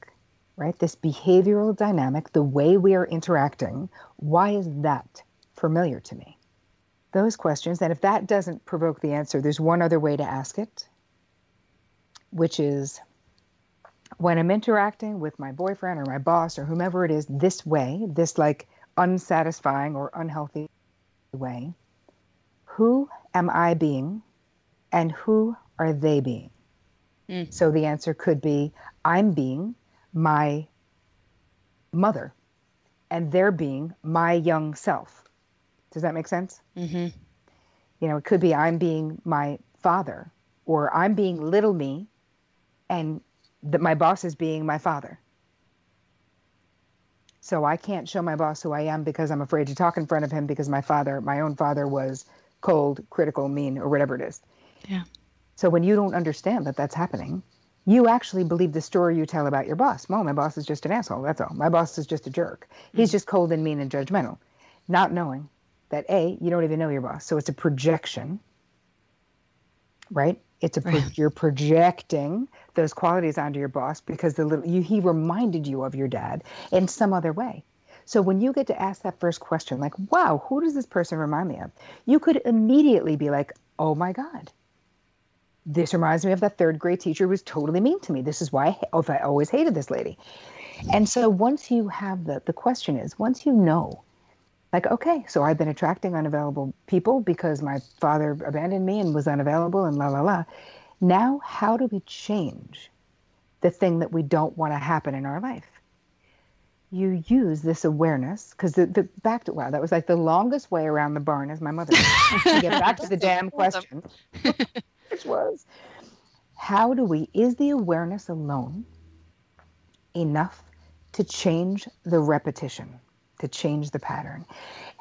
right? This behavioral dynamic, the way we are interacting, why is that familiar to me? Those questions, and if that doesn't provoke the answer, there's one other way to ask it, which is, when I'm interacting with my boyfriend or my boss or whomever it is this way, this like unsatisfying or unhealthy way, who am I being and who are they being? Mm. So the answer could be, I'm being my mother and they're being my young self. Does that make sense? Mm-hmm. You know, it could be I'm being my father, or I'm being little me and that my boss is being my father. So I can't show my boss who I am because I'm afraid to talk in front of him because my father, my own father, was cold, critical, mean, or whatever it is. Yeah. So when you don't understand that that's happening, you actually believe the story you tell about your boss. Well, my boss is just an asshole. That's all. My boss is just a jerk. He's just cold and mean and judgmental. Not knowing that, A, you don't even know your boss. So it's a projection, right? It's a pro- you're projecting those qualities onto your boss because the little you, he reminded you of your dad in some other way. So when you get to ask that first question, like, wow, who does this person remind me of? You could immediately be like, oh my God, this reminds me of that third grade teacher who was totally mean to me. This is why I, oh, I always hated this lady. And so once you have the, the question is, once you know, like, okay, so I've been attracting unavailable people because my father abandoned me and was unavailable and la, la, la. Now, how do we change the thing that we don't want to happen in our life? You use this awareness, because the, the back to, wow, that was like the longest way around the barn, as my mother to get back to the damn question, which was, how do we, is the awareness alone enough to change the repetition? To change the pattern?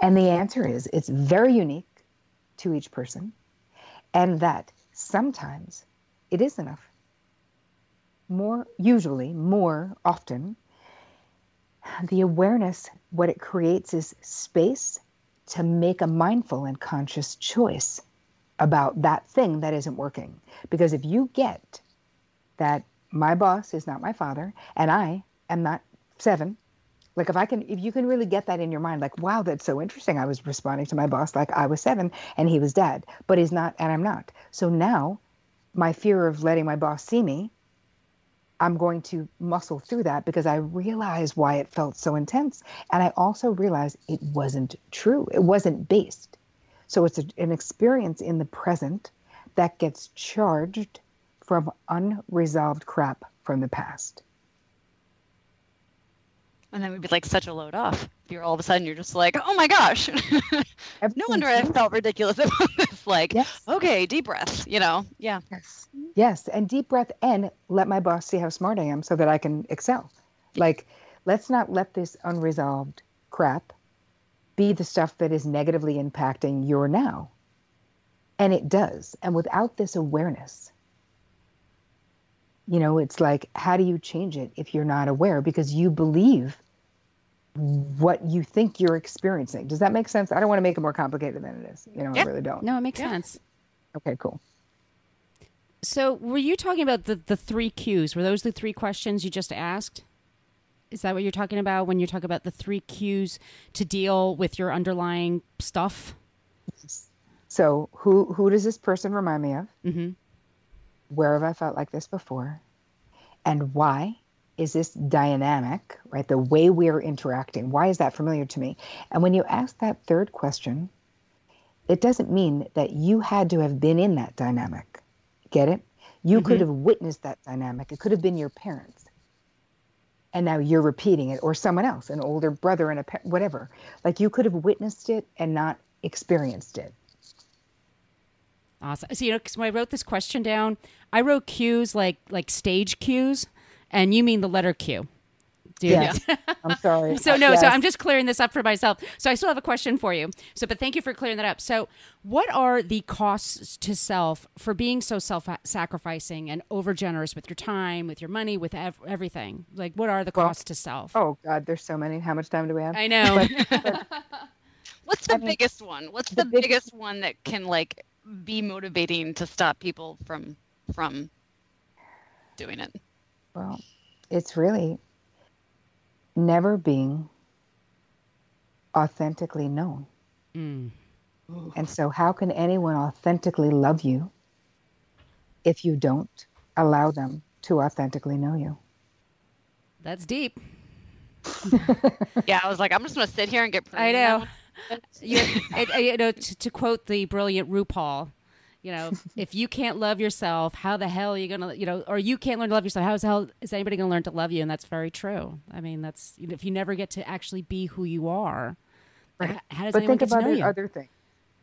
And the answer is, it's very unique to each person, and that sometimes it is enough. More, usually, more often, the awareness, what it creates is space to make a mindful and conscious choice about that thing that isn't working. Because if you get that my boss is not my father and I am not seven, like if I can, if you can really get that in your mind, like, wow, that's so interesting. I was responding to my boss like I was seven and he was dad, but he's not and I'm not. So now my fear of letting my boss see me, I'm going to muscle through that because I realize why it felt so intense. And I also realize it wasn't true. It wasn't based. So it's a, an experience in the present that gets charged from unresolved crap from the past. And then it would be like such a load off. You're all of a sudden, you're just like, oh my gosh, no wonder I felt ridiculous about this. Like, yes. Okay, deep breath, you know? Yeah. Yes. Yes. And deep breath and let my boss see how smart I am so that I can excel. Like, let's not let this unresolved crap be the stuff that is negatively impacting your now. And it does. And without this awareness, you know, it's like, how do you change it if you're not aware? Because you believe what you think you're experiencing. Does that make sense? I don't want to make it more complicated than it is. You know, yeah. I really don't. No, it makes yeah. sense. Okay, cool. So were you talking about the, the three cues? Were those the three questions you just asked? Is that what you're talking about when you talk about the three cues to deal with your underlying stuff? So who who does this person remind me of? Mm-hmm. Where have I felt like this before? And why is this dynamic, right? The way we're interacting, why is that familiar to me? And when you ask that third question, it doesn't mean that you had to have been in that dynamic. Get it? You mm-hmm. could have witnessed that dynamic. It could have been your parents. And now you're repeating it, or someone else, an older brother and a pa- whatever. Like you could have witnessed it and not experienced it. Awesome. So, you know, because when I wrote this question down, I wrote cues like like stage cues, and you mean the letter Q. Dude. Yeah. I'm sorry. So, no, yes. so I'm just clearing this up for myself. So I still have a question for you. So, but thank you for clearing that up. So what are the costs to self for being so self-sacrificing and over-generous with your time, with your money, with ev- everything? Like, what are the well, costs to self? Oh, God, there's so many. How much time do we have? I know. but, but, What's the I mean, biggest one? What's the, the big- biggest one that can, like, be motivating to stop people from from doing it? Well, it's really never being authentically known. Mm. And so how can anyone authentically love you if you don't allow them to authentically know you? That's deep. Yeah, I was like, I'm just going to sit here and get pretty. I know. Now. you, I, I, you know, to, to quote the brilliant RuPaul, you know, if you can't love yourself, how the hell are you going to, you know, or you can't learn to love yourself, how the hell is anybody going to learn to love you? And that's very true. I mean, that's, you know, if you never get to actually be who you are, right. how does but anyone get to know you? But think about the other thing,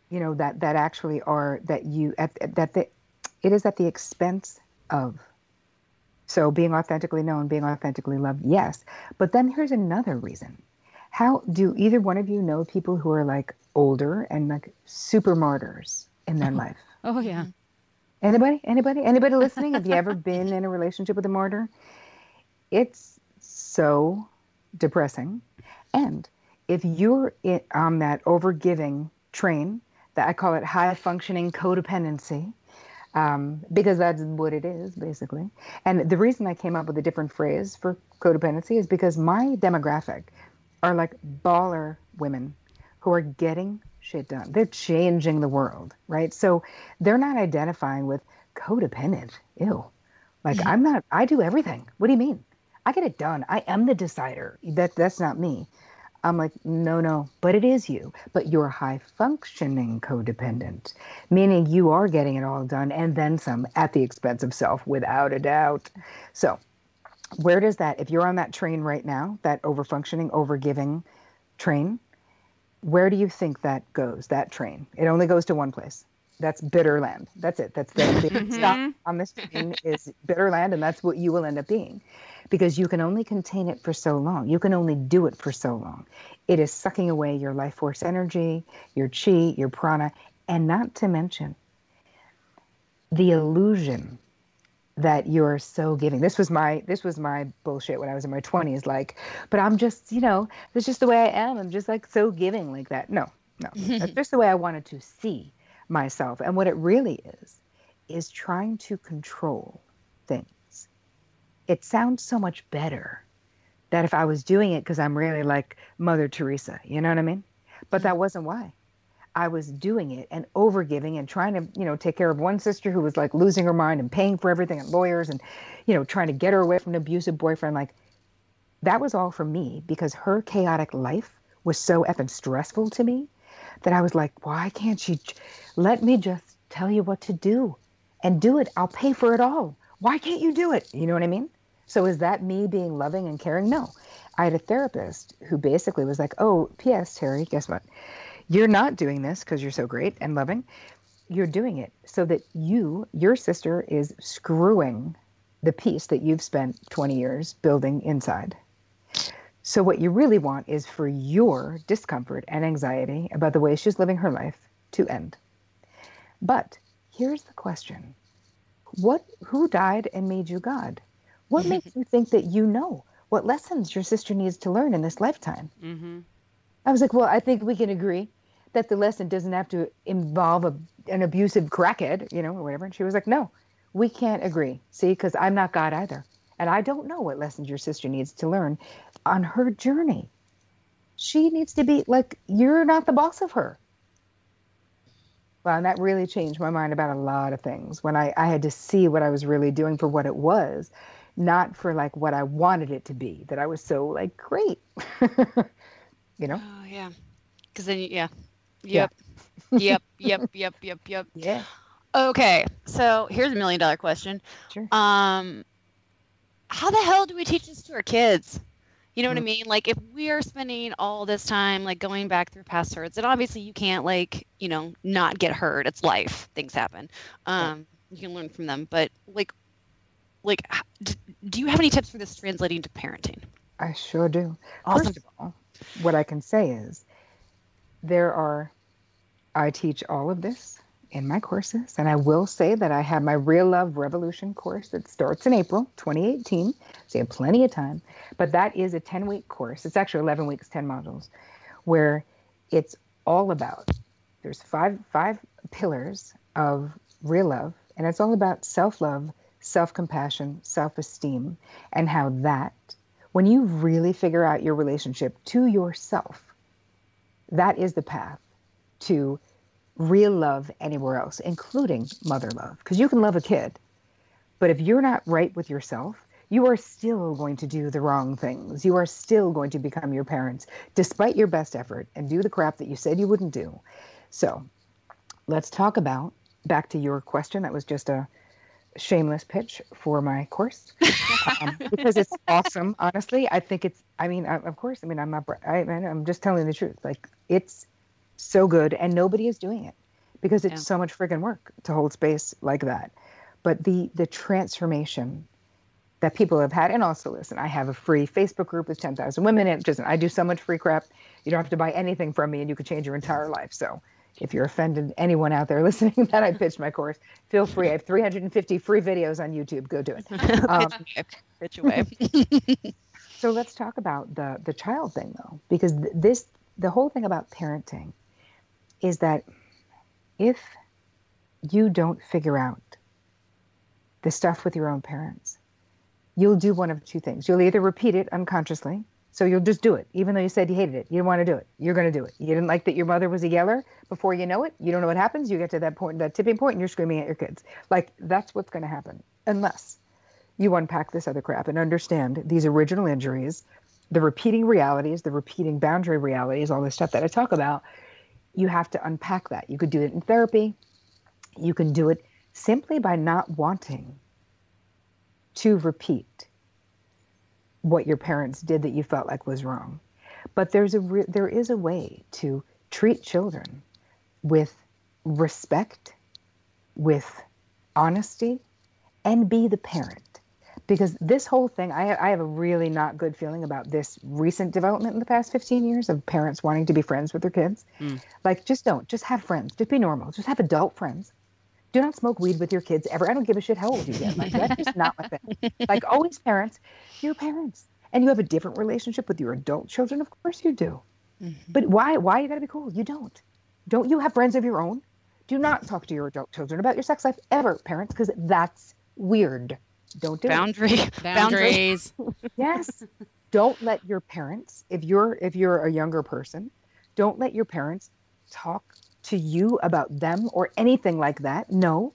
you know, that, that actually are, that you, at, that the, it is at the expense of. So being authentically known, being authentically loved, yes. But then here's another reason. How do either one of you know people who are like older and like super martyrs in their life? Oh yeah. Anybody? Anybody? Anybody listening? Have you ever been in a relationship with a martyr? It's so depressing. And if you're in, on that overgiving train, that I call it high functioning codependency, um, because that's what it is basically. And the reason I came up with a different phrase for codependency is because my demographic are like baller women who are getting shit done. They're changing the world, right? So they're not identifying with codependent. Ew. Like yeah. I'm not, I do everything. What do you mean? I get it done. I am the decider. That That's not me. I'm like, no, no, but it is you. But you're high functioning codependent, meaning you are getting it all done and then some at the expense of self without a doubt. So where does that, if you're on that train right now, that overfunctioning, overgiving train, where do you think that goes, that train? It only goes to one place. That's bitter land. That's it. That's the, the stop on this train is bitter land, and that's what you will end up being. Because you can only contain it for so long. You can only do it for so long. It is sucking away your life force energy, your chi, your prana, and not to mention the illusion that you're so giving. This was my this was my bullshit when I was in my twenties. Like, but I'm just, you know, that's just the way I am. I'm just like so giving like that. No, no, that's just the way I wanted to see myself. And what it really is, is trying to control things. It sounds so much better that if I was doing it because I'm really like Mother Teresa, you know what I mean? But that wasn't why. I was doing it and overgiving and trying to, you know, take care of one sister who was like losing her mind and paying for everything and lawyers and, you know, trying to get her away from an abusive boyfriend. Like, that was all for me because her chaotic life was so effing stressful to me that I was like, why can't she j- let me just tell you what to do and do it? I'll pay for it all. Why can't you do it? You know what I mean? So is that me being loving and caring? No. I had a therapist who basically was like, oh, P S Terri, guess what? You're not doing this because you're so great and loving. You're doing it so that you, your sister, is screwing the peace that you've spent twenty years building inside. So what you really want is for your discomfort and anxiety about the way she's living her life to end. But here's the question. What, who died and made you God? What makes you think that you know what lessons your sister needs to learn in this lifetime? Mm-hmm. I was like, well, I think we can agree that the lesson doesn't have to involve a, an abusive crackhead, you know, or whatever. And she was like, no, we can't agree. See, because I'm not God either. And I don't know what lessons your sister needs to learn on her journey. She needs to be like, you're not the boss of her. Well, and that really changed my mind about a lot of things when I, I had to see what I was really doing for what it was, not for like what I wanted it to be, that I was so like, great. You know? Oh, yeah. Because then, yeah. Yep. Yeah. yep. Yep. Yep. Yep. Yep. Yeah. Okay. So here's a million dollar question. Sure. Um, how the hell do we teach this to our kids? You know mm-hmm. what I mean? Like, if we are spending all this time, like, going back through past hurts, and obviously you can't, like, you know, not get hurt. It's life. Things happen. Um, yeah. You can learn from them. But, like, like, do you have any tips for this translating to parenting? I sure do. Awesome. First of all, what I can say is there are, I teach all of this in my courses, and I will say that I have my Real Love Revolution course that starts in April twenty eighteen, so you have plenty of time, but that is a ten-week course. It's actually eleven weeks, ten modules, where it's all about, there's five five pillars of real love, and it's all about self-love, self-compassion, self-esteem, and how that, when you really figure out your relationship to yourself, that is the path to real love anywhere else, including mother love. Because you can love a kid, but if you're not right with yourself, you are still going to do the wrong things. You are still going to become your parents, despite your best effort, and do the crap that you said you wouldn't do. So let's talk about, back to your question, that was just a shameless pitch for my course um, because it's awesome. Honestly, I think it's, I mean, I, of course, I mean, I'm not, I, I'm just telling the truth. Like, it's so good and nobody is doing it because it's yeah. so much friggin' work to hold space like that. But the, the transformation that people have had, and also listen, I have a free Facebook group with ten thousand women in it. Just, I do so much free crap. You don't have to buy anything from me and you could change your entire life. So if you're offended, anyone out there listening that I pitched my course, feel free. I have three hundred fifty free videos on YouTube. Go do it. Um, pitch away. So let's talk about the, the child thing, though, because this the whole thing about parenting is that if you don't figure out the stuff with your own parents, you'll do one of two things. You'll either repeat it unconsciously. So you'll just do it, even though you said you hated it. You didn't want to do it. You're going to do it. You didn't like that your mother was a yeller. Before you know it, you don't know what happens. You get to that point, that tipping point, and you're screaming at your kids. Like, that's what's going to happen, unless you unpack this other crap and understand these original injuries, the repeating realities, the repeating boundary realities, all this stuff that I talk about. You have to unpack that. You could do it in therapy. You can do it simply by not wanting to repeat what your parents did that you felt like was wrong. But there's a re- there is a way to treat children with respect, with honesty, and be the parent. Because this whole thing, I, I have a really not good feeling about this recent development in the past fifteen years of parents wanting to be friends with their kids. Mm. Like, just don't. Just have friends. Just be normal. Just have adult friends. do not smoke weed with your kids ever. I don't give a shit how old you get. Like, that's just not my thing. Like, always parents, your parents. And you have a different relationship with your adult children. Of course you do. Mm-hmm. But why, why you got to be cool? You don't. Don't you have friends of your own? Do not talk to your adult children about your sex life ever, parents, because that's weird. Don't do Boundary. it. Boundaries. Boundaries. Yes. Don't let your parents, if you're if you're a younger person, don't let your parents talk to you about them or anything like that. No.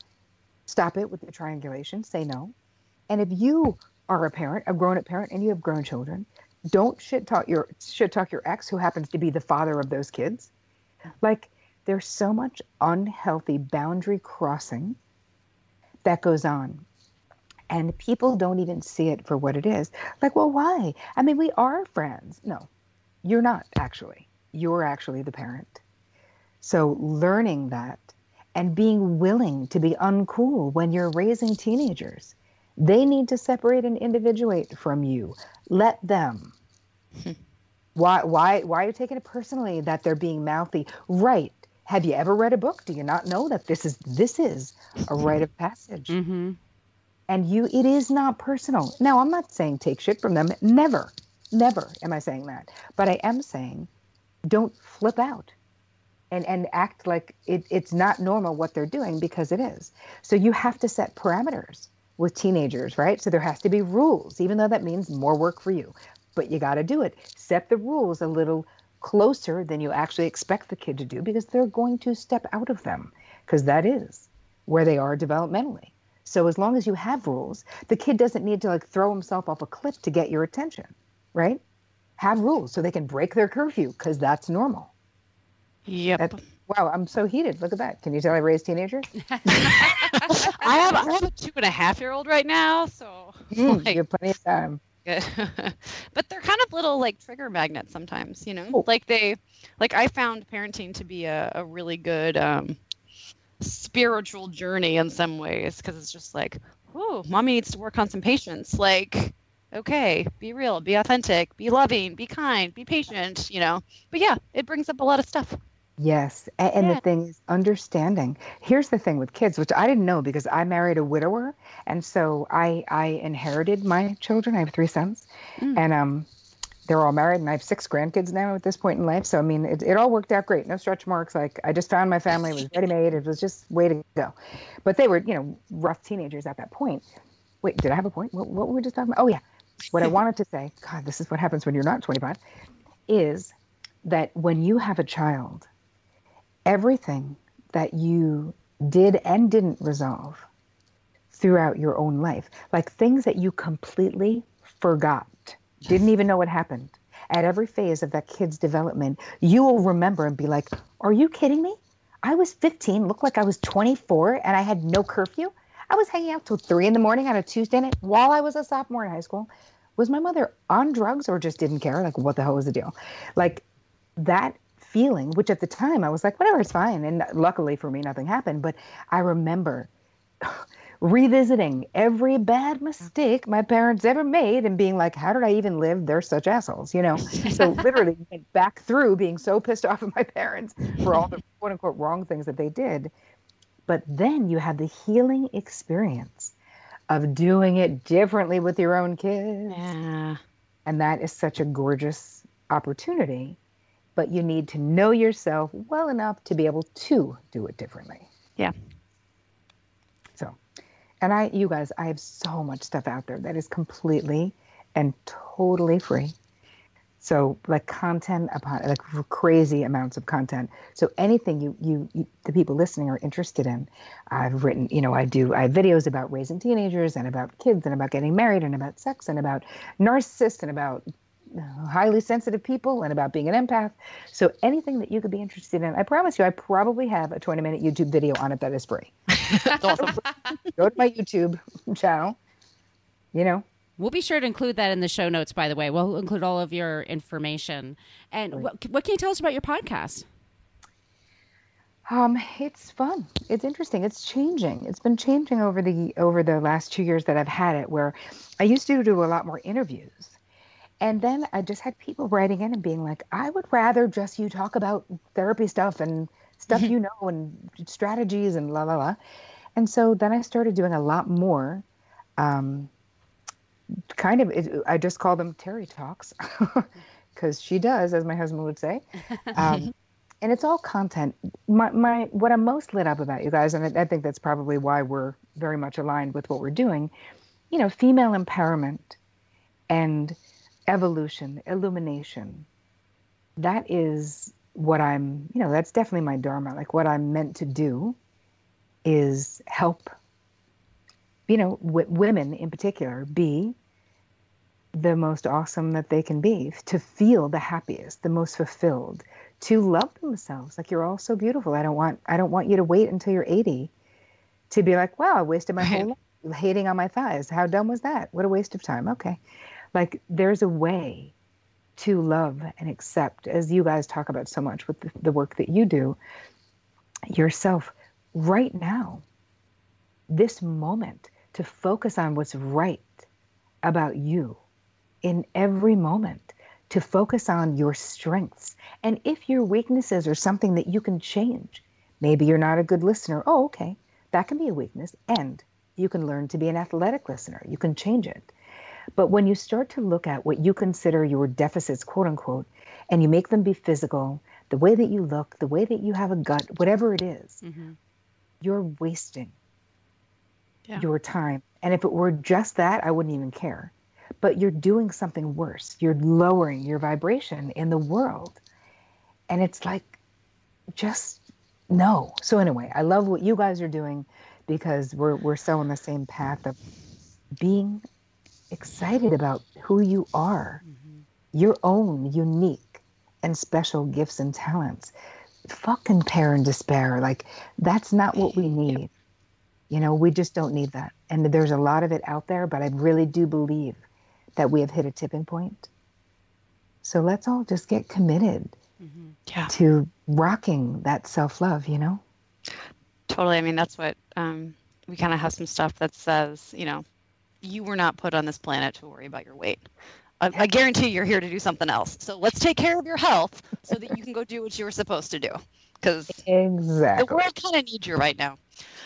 Stop it with the triangulation. Say no. And if you are a parent, a grown-up parent, and you have grown children, don't shit talk your shit talk your ex who happens to be the father of those kids. Like, there's so much unhealthy boundary crossing that goes on. And people don't even see it for what it is. Like, well, why? I mean, we are friends. No, you're not actually. You're actually the parent. So learning that and being willing to be uncool when you're raising teenagers. They need to separate and individuate from you. Let them. Why, why, why are you taking it personally that they're being mouthy? Right. Have you ever read a book? Do you not know that this is this is a rite of passage? Mm-hmm. And you, it is not personal. Now, I'm not saying take shit from them. Never, never am I saying that. But I am saying don't flip out and, and act like it, it's not normal what they're doing, because it is. So you have to set parameters with teenagers, right? So there has to be rules, even though that means more work for you. But you got to do it. Set the rules a little closer than you actually expect the kid to do, because they're going to step out of them, because that is where they are developmentally. So as long as you have rules, the kid doesn't need to like throw himself off a cliff to get your attention, right? Have rules so they can break their curfew, because that's normal. Yep. That's, wow, I'm so heated. Look at that. Can you tell I raised teenagers? I have I have a two and a half year old right now, so mm, like, you have plenty of time. But they're kind of little like trigger magnets sometimes, you know. Oh. Like they, like I found parenting to be a, a really good. Um, spiritual journey in some ways, because it's just like, oh, mommy needs to work on some patience. Like, okay, be real, be authentic, be loving, be kind, be patient, you know. But yeah, it brings up a lot of stuff. Yes. And, and yeah. The thing is understanding. Here's the thing with kids, which I didn't know, because I married a widower. And so I, I inherited my children. I have three sons. Mm. And um, they're all married, and I have six grandkids now at this point in life. So, I mean, it, it all worked out great. No stretch marks. Like, I just found my family. It was ready-made. It was just way to go. But they were, you know, rough teenagers at that point. Wait, did I have a point? What, what were we just talking about? Oh, yeah. What I wanted to say, God, this is what happens when you're not twenty-five, is that when you have a child, everything that you did and didn't resolve throughout your own life, like things that you completely forgot, didn't even know what happened. At every phase of that kid's development, you will remember and be like, are you kidding me? I was fifteen, looked like I was twenty-four, and I had no curfew. I was hanging out till three in the morning on a Tuesday night while I was a sophomore in high school. Was my mother on drugs or just didn't care? Like, what the hell was the deal? Like, that feeling, which at the time I was like, whatever, it's fine. And luckily for me, nothing happened. But I remember revisiting every bad mistake my parents ever made and being like, how did I even live? They're such assholes, you know? So literally went back through being so pissed off at my parents for all the quote unquote wrong things that they did. But then you have the healing experience of doing it differently with your own kids. Yeah. And that is such a gorgeous opportunity, but you need to know yourself well enough to be able to do it differently. Yeah. And I, you guys, I have so much stuff out there that is completely and totally free. So like content upon, like crazy amounts of content. So anything you, you, you, the people listening are interested in, I've written, you know, I do, I have videos about raising teenagers and about kids and about getting married and about sex and about narcissists and about highly sensitive people and about being an empath. So anything that you could be interested in, I promise you, I probably have a twenty minute YouTube video on it that is free. Awesome. Go to my YouTube channel, you know. We'll be sure to include that in the show notes, by the way. We'll include all of your information. And what, what can you tell us about your podcast? Um, it's fun. It's interesting. It's changing. It's been changing over the over the last two years that I've had it, where I used to do a lot more interviews. And then I just had people writing in and being like, I would rather just you talk about therapy stuff and stuff, you know, and strategies and la, la, la. And so then I started doing a lot more, um, kind of, it, I just call them Terri Talks, because she does, as my husband would say. Um, and it's all content. My, my, what I'm most lit up about, you guys, and I, I think that's probably why we're very much aligned with what we're doing, you know, female empowerment and evolution, illumination. That is what I'm, you know, that's definitely my dharma. Like what I'm meant to do is help, you know, w- women in particular be the most awesome that they can be, to feel the happiest, the most fulfilled, to love themselves. Like, you're all so beautiful. I don't want, I don't want you to wait until you're eighty to be like, wow, I wasted my whole life hating on my thighs. How dumb was that? What a waste of time. Okay. Like, there's a way to love and accept, as you guys talk about so much with the, the work that you do, yourself right now, this moment, to focus on what's right about you in every moment, to focus on your strengths. And if your weaknesses are something that you can change, maybe you're not a good listener. Oh, okay. That can be a weakness. And you can learn to be an athletic listener. You can change it. But when you start to look at what you consider your deficits, quote unquote, and you make them be physical, the way that you look, the way that you have a gut, whatever it is, mm-hmm. you're wasting yeah. your time. And if it were just that, I wouldn't even care. But you're doing something worse. You're lowering your vibration in the world. And it's like, just no. So anyway, I love what you guys are doing, because we're we're so on the same path of being excited about who you are, mm-hmm. your own unique and special gifts and talents. Fuck compare and despair. Like, that's not what we need. Yep. You know, we just don't need that. And there's a lot of it out there, but I really do believe that we have hit a tipping point. So let's all just get committed mm-hmm. yeah. to rocking that self-love, you know? Totally. I mean, that's what um, we kind of have some stuff that says, you know, you were not put on this planet to worry about your weight. I, I guarantee you're here to do something else. So let's take care of your health so that you can go do what you were supposed to do. Because exactly. the world kind of needs you right now.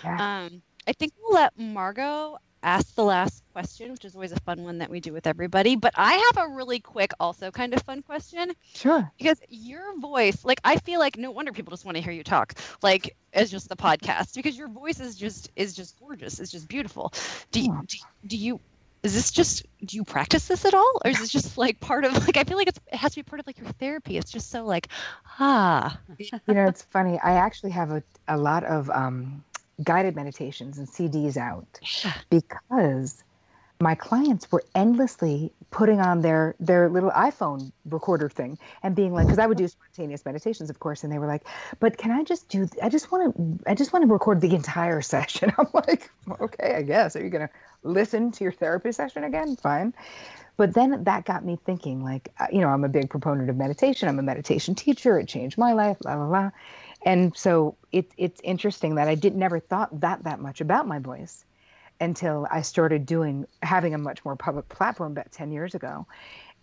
Yeah. Um, I think we'll let Margot ask the last question, which is always a fun one that we do with everybody. But I have a really quick, also kind of fun question. Sure. Because your voice, like, I feel like no wonder people just want to hear you talk, like, as just the podcast, because your voice is just is just gorgeous. It's just beautiful. Do you, do, do you is this just, do you practice this at all? Or is this just like part of, like, I feel like it's, it has to be part of like your therapy. It's just so like, ah. You know, it's funny. I actually have a, a lot of um, guided meditations and C Ds out because my clients were endlessly putting on their, their little iPhone recorder thing and being like, because I would do spontaneous meditations, of course. And they were like, but can I just do, I just want to, I just want to record the entire session. I'm like, okay, I guess. Are you going to listen to your therapy session again? Fine. But then that got me thinking, like, you know, I'm a big proponent of meditation. I'm a meditation teacher. It changed my life, la, la, la. And so it, it's interesting that I did never thought that that much about my voice until I started doing, having a much more public platform about ten years ago.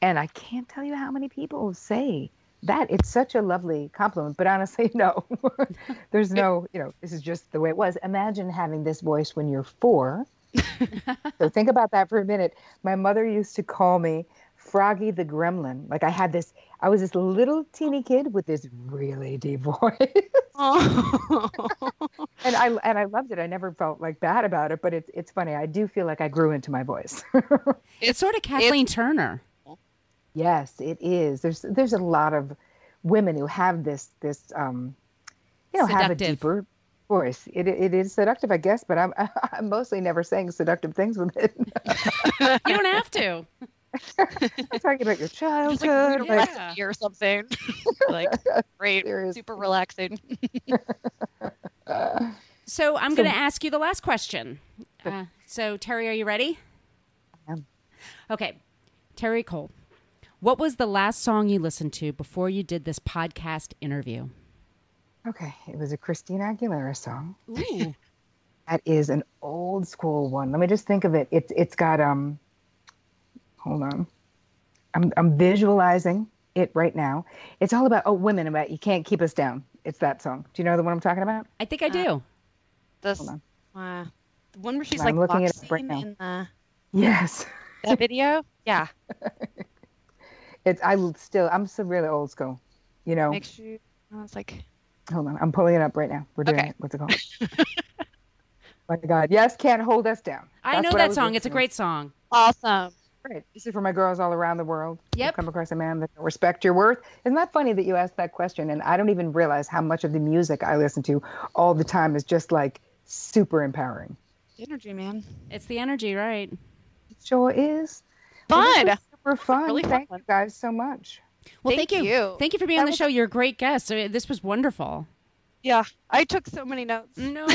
And I can't tell you how many people say that. It's such a lovely compliment, but honestly, no, there's no, you know, this is just the way it was. Imagine having this voice when you're four. So think about that for a minute. My mother used to call me Froggy the Gremlin. Like, I had this, I was this little teeny kid with this really deep voice. Oh. and I and I loved it. I never felt like bad about it, but it's it's funny. I do feel like I grew into my voice. It's sort of Kathleen it, Turner. Yes, it is. There's there's a lot of women who have this this um, you know, seductive. Have a deeper voice. It it is seductive, I guess, but I'm I'm mostly never saying seductive things with it. You don't have to. I'm talking about your childhood, like, yeah. like, or something. Like, great, seriously. Super relaxing. uh, so I'm so, going to ask you the last question. Uh, so Terri, are you ready? I am. Okay, Terri Cole, what was the last song you listened to before you did this podcast interview? Okay, it was a Christina Aguilera song. Ooh, that is an old school one. Let me just think of it. It's it's got um. Hold on. I'm I'm visualizing it right now. It's all about, oh, women, about You Can't Keep Us Down. It's that song. Do you know the one I'm talking about? I think I do. Uh, this, Wow. Uh, the one where she's I'm like looking boxing at right now. In the... Yes. That video? Yeah. It's I still I'm still really old school, you know. Make sure you, I was like, hold on, I'm pulling it up right now. We're doing okay. It. What's it called? My God, yes, can't hold us down. That's I know that I song. It's to. a great song. Awesome. Great. This is for my girls all around the world. Yep. You come across a man that respects your worth. Isn't that funny that you asked that question? And I don't even realize how much of the music I listen to all the time is just like super empowering. Energy, man. It's the energy, right? It sure is. Fun. Well, super fun. Really thank fun. you guys so much. Well, thank, thank you. you. Thank you for being that on the was... show. You're a great guest. I mean, this was wonderful. Yeah, I took so many notes. No.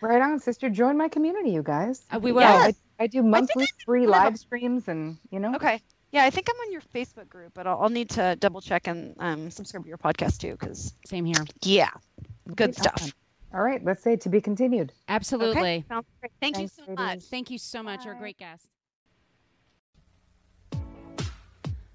Right on, sister. Join my community, you guys. Uh, we will. Yes. I, I do monthly I free live streams and, you know. Okay. Yeah, I think I'm on your Facebook group, but I'll, I'll need to double check and um, subscribe to your podcast, too. Cause, Same here. Yeah. Good great stuff. Awesome. All right. Let's say to be continued. Absolutely. Okay. Sounds great. Thank Thanks, you so ladies. much. Thank you so much. Bye. You're a great guest.